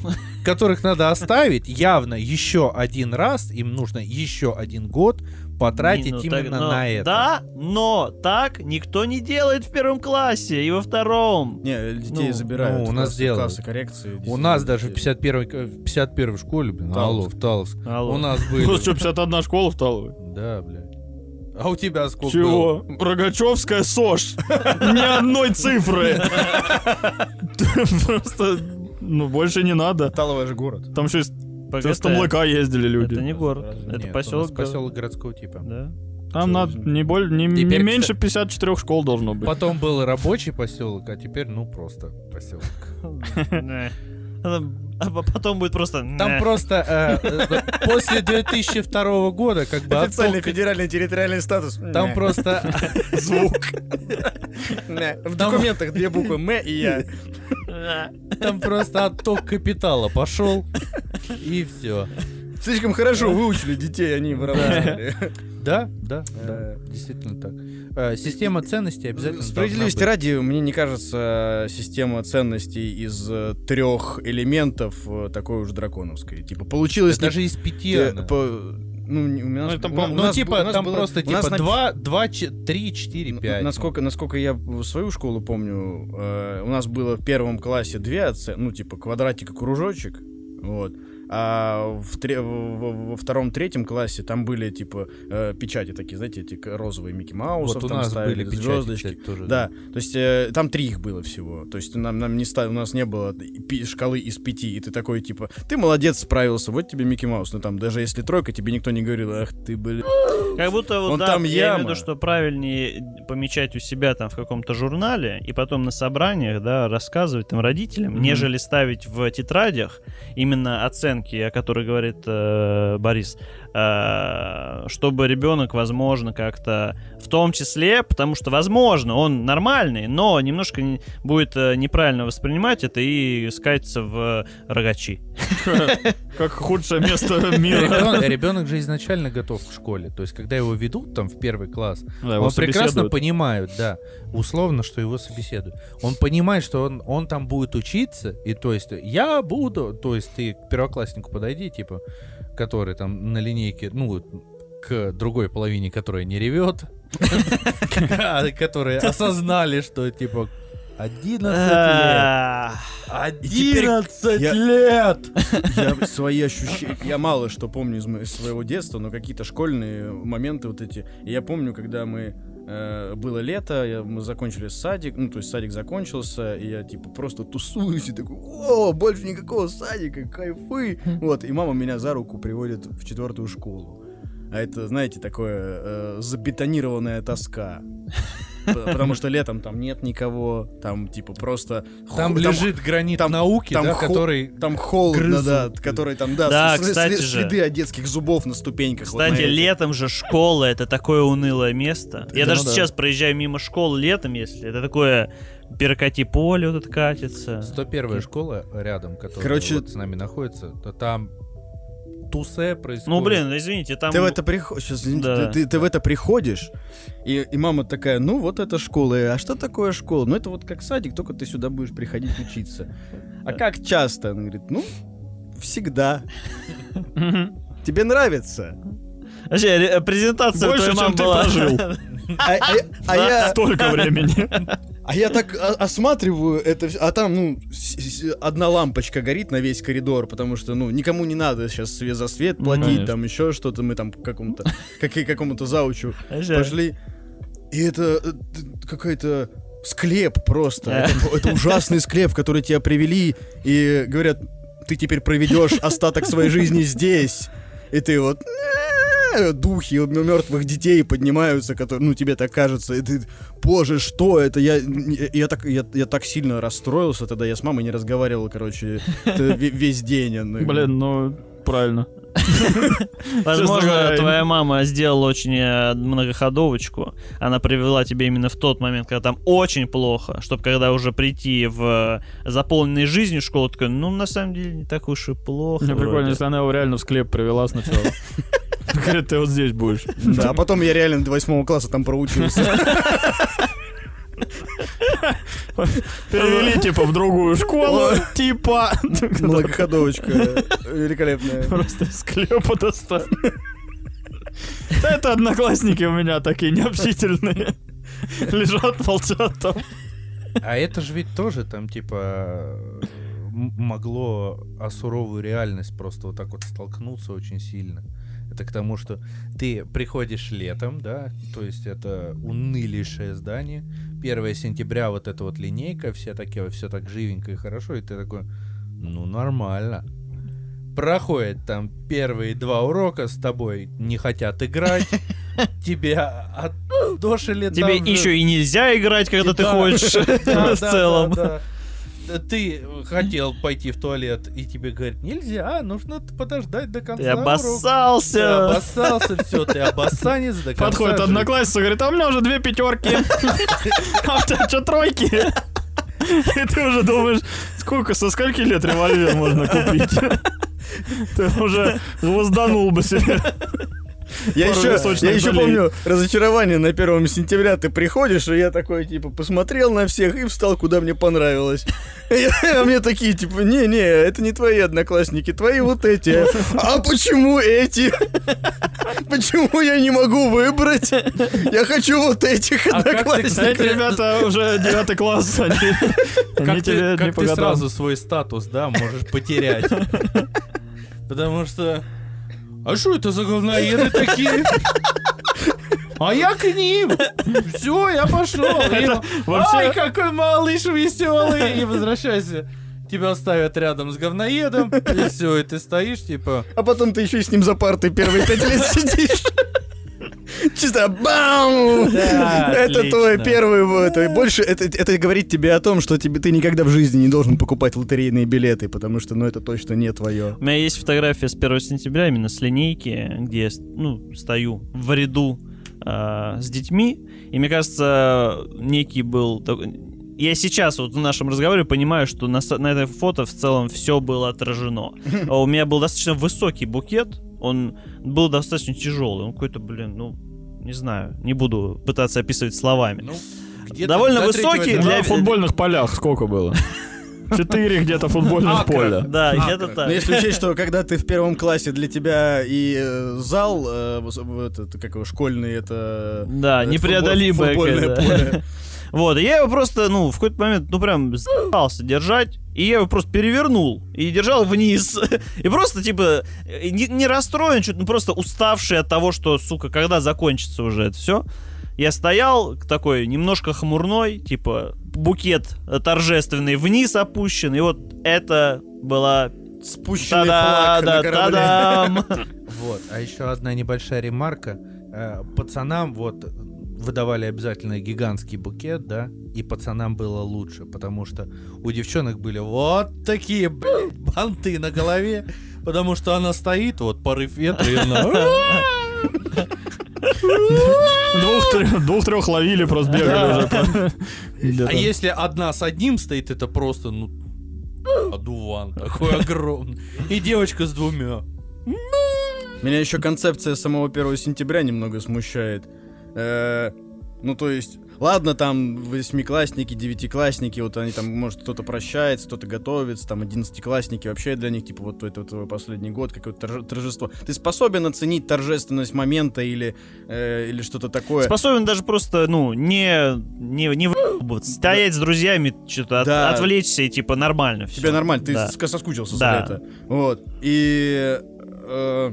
которых надо оставить явно еще один раз, им нужно еще один год потратить не, ну, именно так, но, на это. Да, но так никто не делает в первом классе и во втором. Не, детей ну, забирают. Ну, у нас делают. Классы коррекции. У нас даже в пятьдесят первой школе, блин, Талов, Таловск. Алло. У нас были. У нас что, пятьдесят одна школа в Талове? Да, блядь. А у тебя сколько? Чего? Было? Рогачевская СОЖ. Ни одной цифры. Просто, ну, больше не надо. Талова же город. Там еще есть... С Тамлака ездили люди. Это не город, это нет, поселок, поселок городского типа. Да. Там надо не, более, не, не меньше пятьдесят четыре школ должно быть. Потом был рабочий поселок, а теперь, ну, просто поселок. А потом будет просто... Там просто после две тысячи второго года как бы... Официальный федеральный территориальный статус. Там просто... Звук. В документах две буквы «М» и «Я». Там просто отток капитала пошел, и все. Слишком хорошо выучили детей, они вырабатывали. Да, да, да, действительно так. Система ценностей обязательно. Справедливости ради, мне не кажется, система ценностей из трех элементов такой уж драконовской. Типа получилось даже из пяти. Ну, у нас, ну, там, у нас, ну, типа, у нас там было, просто типа нас... два, три, четыре, пять. Насколько, насколько я свою школу помню, э, у нас было в первом классе две оценки, ну, типа, квадратик и кружочек, вот. А в тре- в- во втором-третьем классе там были, типа, э, печати такие, знаете, эти розовые Микки Маусов, вот там ставили печати, звездочки. Кстати, тоже, да. Да, то есть э, там три их было всего. То есть нам, нам не став... у нас не было пи- шкалы из пяти, и ты такой, типа, ты молодец, справился, вот тебе Микки Маус. Ну там даже если тройка, тебе никто не говорил, ах ты, блин. Как будто вот, он да, там я яма. имею в виду, что правильнее помечать у себя там в каком-то журнале и потом на собраниях, да, рассказывать там родителям, mm-hmm. нежели ставить в тетрадях именно оценки, о которых говорит э, Борис, э, чтобы ребенок, возможно, как-то, в том числе, потому что, возможно, он нормальный, но немножко не, будет э, неправильно воспринимать это и скатиться в э, рогачи. Как худшее место мира. Ребенок же изначально готов к школе. То есть, когда его ведут там в первый класс, да, он прекрасно понимает, да, условно, что его собеседуют. Он понимает, что он, он там будет учиться, и то есть я буду, то есть ты к первокласснику подойди, типа, который там на линейке, ну, к другой половине, которая не ревет, которые осознали, что типа одиннадцать лет! одиннадцать лет! Я свои ощущения... Я мало что помню из своего детства, но какие-то школьные моменты вот эти. Я помню, когда мы... Было лето, мы закончили садик, ну, то есть садик закончился, и я, типа, просто тусуюсь, и такой, о, больше никакого садика, кайфы! Вот, и мама меня за руку приводит в четвертую школу. А это, знаете, такое забетонированная тоска. Потому что летом там нет никого, там типа просто... Там ху... лежит там... гранит там, науки, там, да, хо... который... Там холодно, грызут. да, который там, да, да с... кстати с... же. Следы от детских зубов на ступеньках. Кстати, вот на летом же школа — это такое унылое место. Я да, даже да. сейчас проезжаю мимо школы летом, если это такое... Перекати поле вот это катится. сто первая школа рядом, которая Короче... вот с нами находится, то там... тусе происходит. Ну, блин, извините, там... Ты в это, прих... Сейчас, да. ты, ты, ты в это приходишь, и, и мама такая, ну, вот это школа. А что такое школа? Ну, это вот как садик, только ты сюда будешь приходить учиться. А как часто? Она говорит, ну, всегда. Тебе нравится? Вообще, презентация твоей мамы была... Больше, чем ты прожил. А, а, а я... Столько времени. А я так осматриваю это, а там, ну, одна лампочка горит на весь коридор, потому что, ну, никому не надо сейчас за свет платить, Конечно. там еще что-то, мы там к какому-то, как, к какому-то заучу пошли. И это какой-то склеп просто, это, это ужасный склеп, в который тебя привели, и говорят, ты теперь проведешь остаток своей жизни здесь, и ты вот... Духи мертвых детей поднимаются, которые, ну, тебе так кажется, и ты, боже, что это? Я, я, я, так, я, я так сильно расстроился тогда, я с мамой не разговаривал, короче, весь день. Блин, ну, правильно. Возможно, твоя мама сделала очень многоходовочку. Она привела тебя именно в тот момент, когда там очень плохо, чтобы когда уже прийти в заполненной жизнью школу, такой, ну, на самом деле, не так уж и плохо. Мне прикольно, если она его реально в склеп привела сначала. Говорит, ты вот здесь будешь. Да, а потом я реально до восьмого класса там проучился. Перевели, типа, в другую школу. Типа. Многоходовочка великолепная. Просто из склепа достали. Это одноклассники у меня такие необщительные. Лежат, молчат там. А это же ведь тоже там, типа... могло о суровую реальность просто вот так вот столкнуться очень сильно. Это к тому, что ты приходишь летом, да, то есть это унылейшее здание. первое сентября вот эта вот линейка, все такие, все так живенько и хорошо, и ты такой, ну нормально. Проходят там первые два урока с тобой, не хотят играть, тебя отдошили. Тебе еще и нельзя играть, когда ты хочешь в целом. Ты хотел пойти в туалет, и тебе говорят, нельзя, нужно подождать до конца. Ты обоссался. Ты обоссался, все, ты обоссанец до конца. Подходит одноклассник, говорит, а у меня уже две пятерки, а у тебя что, тройки? И ты уже думаешь, сколько, со скольки лет револьвер можно купить? Ты уже гвозданул бы себе. Я еще, я еще помню разочарование на первом сентября. Ты приходишь, и я такой, типа, посмотрел на всех и встал, куда мне понравилось. А мне такие, типа, не-не, это не твои одноклассники, твои вот эти. А почему эти? Почему я не могу выбрать? Я хочу вот этих одноклассников. Эти ребята уже девятый класс. Как ты сразу свой статус, да, можешь потерять. Потому что... А что это за говноеды такие? А я к ним! Все, я пошел! Это вообще... Ай, какой малыш веселый! И возвращайся. Тебя ставят рядом с говноедом, и все, и ты стоишь, типа... А потом ты еще и с ним за партой первые пять лет сидишь. Чисто бам! Да, это твой первый вот. И больше это, это говорит тебе о том, что тебе, ты никогда в жизни не должен покупать лотерейные билеты, потому что ну, это точно не твое. У меня есть фотография с первого сентября, именно с линейки, где я ну, стою в ряду э, с детьми. И мне кажется, некий был... Я сейчас вот в нашем разговоре понимаю, что на, на это фото в целом все было отражено. У меня был достаточно высокий букет, он был достаточно тяжелый, он какой-то, блин, ну, не знаю, не буду пытаться описывать словами. Ну, довольно высокий. Для... На футбольных полях сколько было? Четыре где-то футбольных поля. Да, где-то так. Но если учесть, что когда ты в первом классе, для тебя и э, зал, э, этот, как его, школьный, это... Да, непреодолимое футбольное поле. Вот, и я его просто, ну, в какой-то момент, ну, прям за***ался держать, и я его просто перевернул, и держал вниз, и просто, типа, не, не расстроен, чуть, ну, просто уставший от того, что, сука, когда закончится уже это все, я стоял такой немножко хмурной, типа, букет торжественный вниз опущен, и вот это была... Спущенный флаг на корабле. Вот, а еще одна небольшая ремарка. Пацанам, вот... выдавали обязательно гигантский букет, да, и пацанам было лучше, потому что у девчонок были вот такие, блин, банты на голове, потому что она стоит, вот порыв ветра, и она... Двух-трех ловили, просто бегали уже. А если одна с одним стоит, это просто, ну, одуван такой огромный. И девочка с двумя. Меня еще концепция самого первого сентября немного смущает. Ну, то есть, ладно, там восьмиклассники, девятиклассники, вот они там, может, кто-то прощается, кто-то готовится, там, одиннадцатиклассники, вообще для них, типа, вот это твой последний год, какое-то торжество. Ты способен оценить торжественность момента или, э, или что-то такое? Способен даже просто, ну, не, не, не в***бываться, стоять да. с друзьями, что-то, да. от, отвлечься и, типа, нормально все. Тебе нормально, ты да. соскучился да. за это. Вот, и... Э,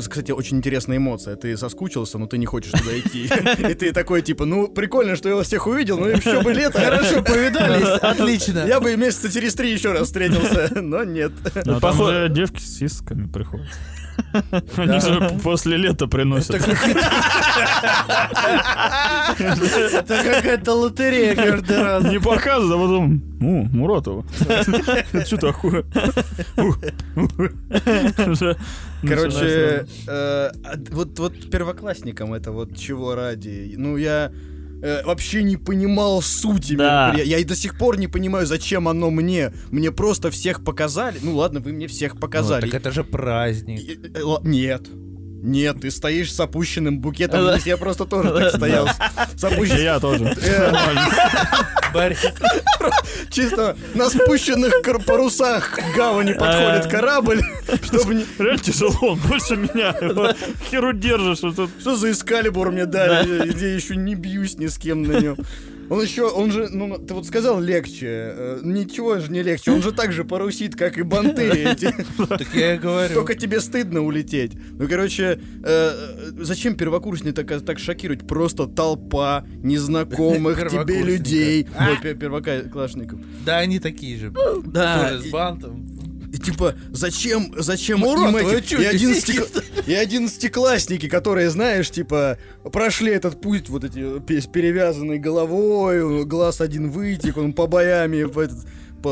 кстати, очень интересная эмоция. Ты соскучился, но ты не хочешь туда идти. И ты такой, типа, ну, прикольно, что я вас всех увидел, но еще бы лето, хорошо повидались. Отлично. Я бы месяца через три еще раз встретился, но нет. Но там же девки с сисками приходят. Они же после лета приносят. Это какая-то лотерея каждый раз. Не показывают, а потом... Ну, Муратова. Это что такое? Короче, вот первоклассникам это вот чего ради? Ну, я... вообще не понимал сути да. мероприятия. Я и до сих пор не понимаю, зачем оно мне. Мне просто всех показали. Ну ладно, вы мне всех показали. Ну, так это же праздник. И, л- нет. Нет, ты стоишь с опущенным букетом. Я просто тоже так стоял. Я тоже. Чисто на спущенных парусах к гавани подходит корабль. Реально тяжело, он больше меня. Херу держишь. Что за эскалибур мне дали? Я еще не бьюсь ни с кем на нем. Он еще, он же, ну, ты вот сказал легче. Ничего же не легче. Он же так же парусит, как и банты эти. Так я и говорю. Только тебе стыдно улететь. Ну, короче, зачем первокурсника так шокировать? Просто толпа незнакомых тебе людей. Первоклассников. Да, они такие же. Да. Тоже с бантом. И типа, зачем, зачем им эти... И одиннадцатиклассники, которые, знаешь, типа, прошли этот путь, вот эти, с перевязанной головой, глаз один вытек, он по боями, по этот...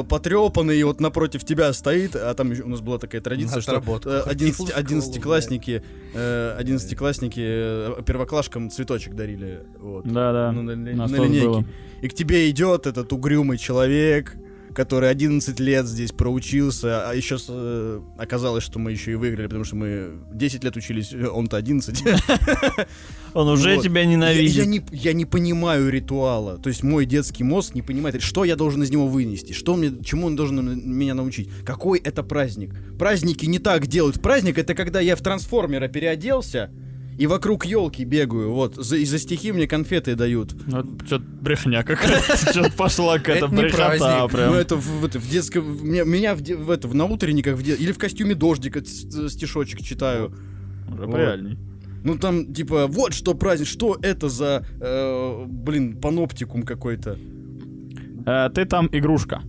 потрепанный, и вот напротив тебя стоит, а там у нас была такая традиция, что одиннадцатиклассники одиннадцатиклассники первоклашкам цветочек дарили. Вот, да, да. Ну, на, на, на линейке. Было. И к тебе идет этот угрюмый человек, который одиннадцать лет здесь проучился, а еще э, оказалось, что мы еще и выиграли, потому что мы десять лет учились, он-то одиннадцать. Он уже тебя ненавидит. Я не понимаю ритуала, то есть мой детский мозг не понимает, что я должен из него вынести, чему он должен меня научить, какой это праздник. Праздники не так делают. Праздник — это когда я в трансформера переоделся, и вокруг елки бегаю, вот. За, и за стихи мне конфеты дают. Ну, что-то брехня какая-то. Что-то пошла какая-то брехота прям. Ну, это в детском... Меня на утренниках или в костюме дождика стишочек читаю. Реальней. Ну, там, типа, вот что праздник, что это за, блин, паноптикум какой-то. Ты там игрушка.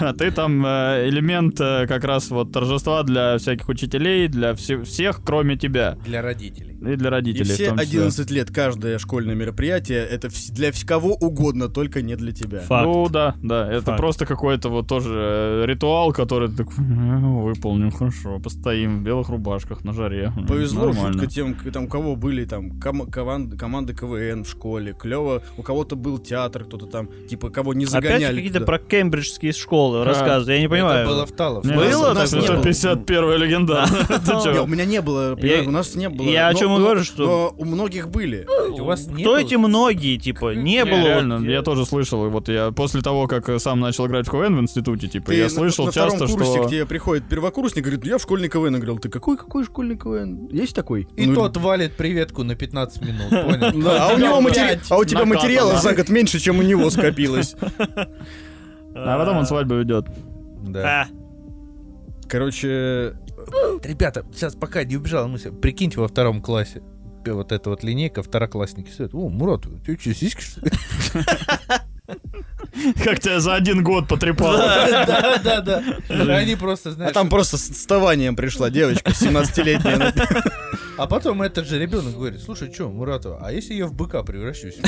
А ты там э, элемент э, как раз вот торжества для всяких учителей, для вс- всех, кроме тебя. Для родителей. И для родителей. И все одиннадцать лет каждое школьное мероприятие — это для кого угодно, только не для тебя. Факт. Ну да, да, это Факт. Просто какой-то вот тоже ритуал, который ты так выполнил, хорошо, постоим в белых рубашках на жаре. Повезло шутка тем, там, у кого были там ком- команд- команды КВН в школе, клево, у кого-то был театр, кто-то там, типа, кого не загоняли. Опять какие-то про кембриджские школы рассказывают, я не понимаю. Это было в Талов. Было? сто пятьдесят первая легенда. У меня не было, у нас не было. Я о чем говорю, что... Но у многих были. Кто эти многие, типа, не было? Я тоже слышал, вот я после того, как сам начал играть в КВН в институте, типа, я слышал часто, что... на втором курсе, где приходит первокурсник, говорит, я в школьный КВН играл. Ты какой, какой школьный КВН? Есть такой? И тот валит приветку на пятнадцать минут, понял? А у тебя материала за год меньше, чем у него скопилось. А потом он свадьбу ведет. Да. Короче... Ребята, сейчас пока не убежала мысль, прикиньте, во втором классе вот эта вот линейка, второклассники сидят. О, Мурат, у тебя что, сиськи, что ли? Как тебя за один год потрепало. Да, да, да. Они просто, знаешь... А там просто с отставанием пришла девочка, семнадцатилетняя. А потом этот же ребенок говорит, слушай, что, Муратова, а если я в быка превращусь?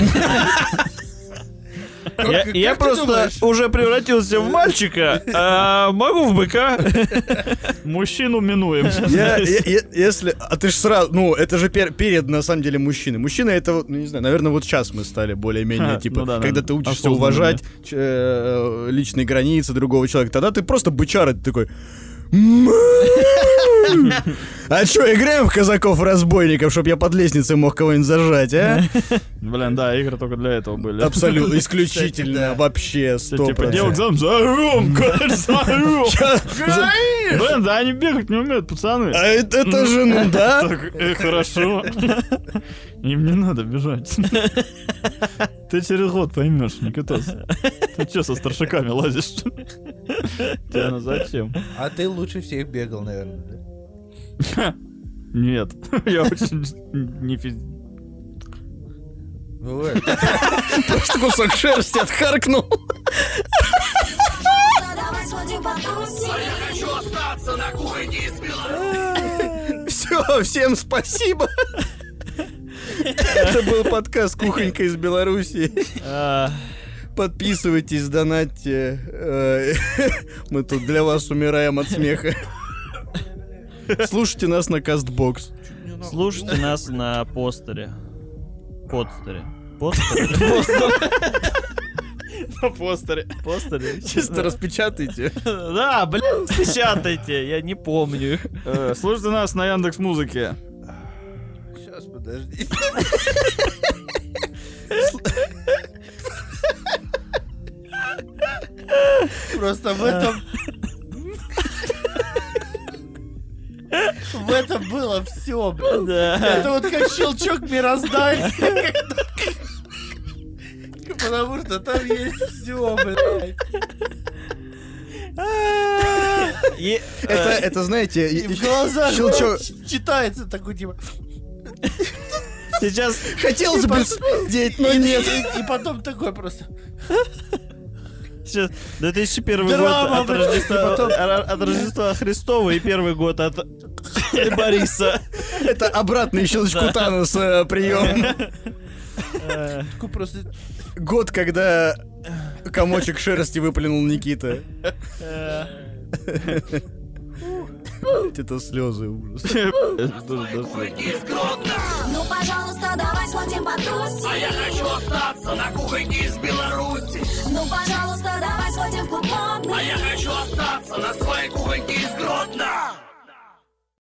Как, я как я просто думаешь? Уже превратился в мальчика, а могу в быка. Мужчину минуем. Я, я, я, если, а ты ж сразу, ну это же пер, перед на самом деле мужчины. Мужчина это, ну не знаю, наверное, вот сейчас мы стали более-менее а, типа, ну да, когда да, ты учишься уважать ч, э, личные границы другого человека, тогда ты просто бычара, ты такой. А чё, играем в казаков-разбойников, чтоб я под лестницей мог кого-нибудь зажать, а? Блин, да, игры только для этого были. Абсолютно, исключительно, вообще, сто процентов. Типа, девок зам, заём, заём. Блин, да они бегать не умеют, пацаны. А это же, ну да. Хорошо. Им не надо бежать. Ты через год поймешь, Никитос. Ты чё со старшаками лазишь? Тебе ну зачем? А ты лучше всех бегал, наверное. Нет, я очень не физ... Просто кусок шерсти отхаркнул. Давай сходим потусим. Я хочу остаться на кухне из Беларуси. Все, всем спасибо. Это был подкаст «Кухонька из Беларуси». Подписывайтесь, донатьте. Мы тут для вас умираем от смеха. Слушайте нас на Кастбокс. Слушайте нас на постере. Подстере. Постере. На постере. Постере. Чисто распечатайте. Да, блин, распечатайте. Я не помню. Слушайте нас на Яндекс.Музыке. Сейчас, подожди. Просто в этом... В этом было все, блин. Да. Это вот как щелчок мироздания. Потому что там есть все, блядь. Это, знаете, в глазах читается такой типа... Сейчас хотелось бы сидеть, но нет. И потом такой просто... Сейчас две тысячи первый Драма, год от Рождества, потом... от Рождества Христова и первый год от Бориса. Это обратный щелчку Таноса прием. Год, когда комочек шерсти выплюнул Никита. Это слезы, ужас. Ну, пожалуйста, давай сходим потусим. А я хочу остаться на кухоньке из Беларуси. Ну, пожалуйста, давай сходим в клуб модный. А я хочу остаться на своей кухоньке из Гродно.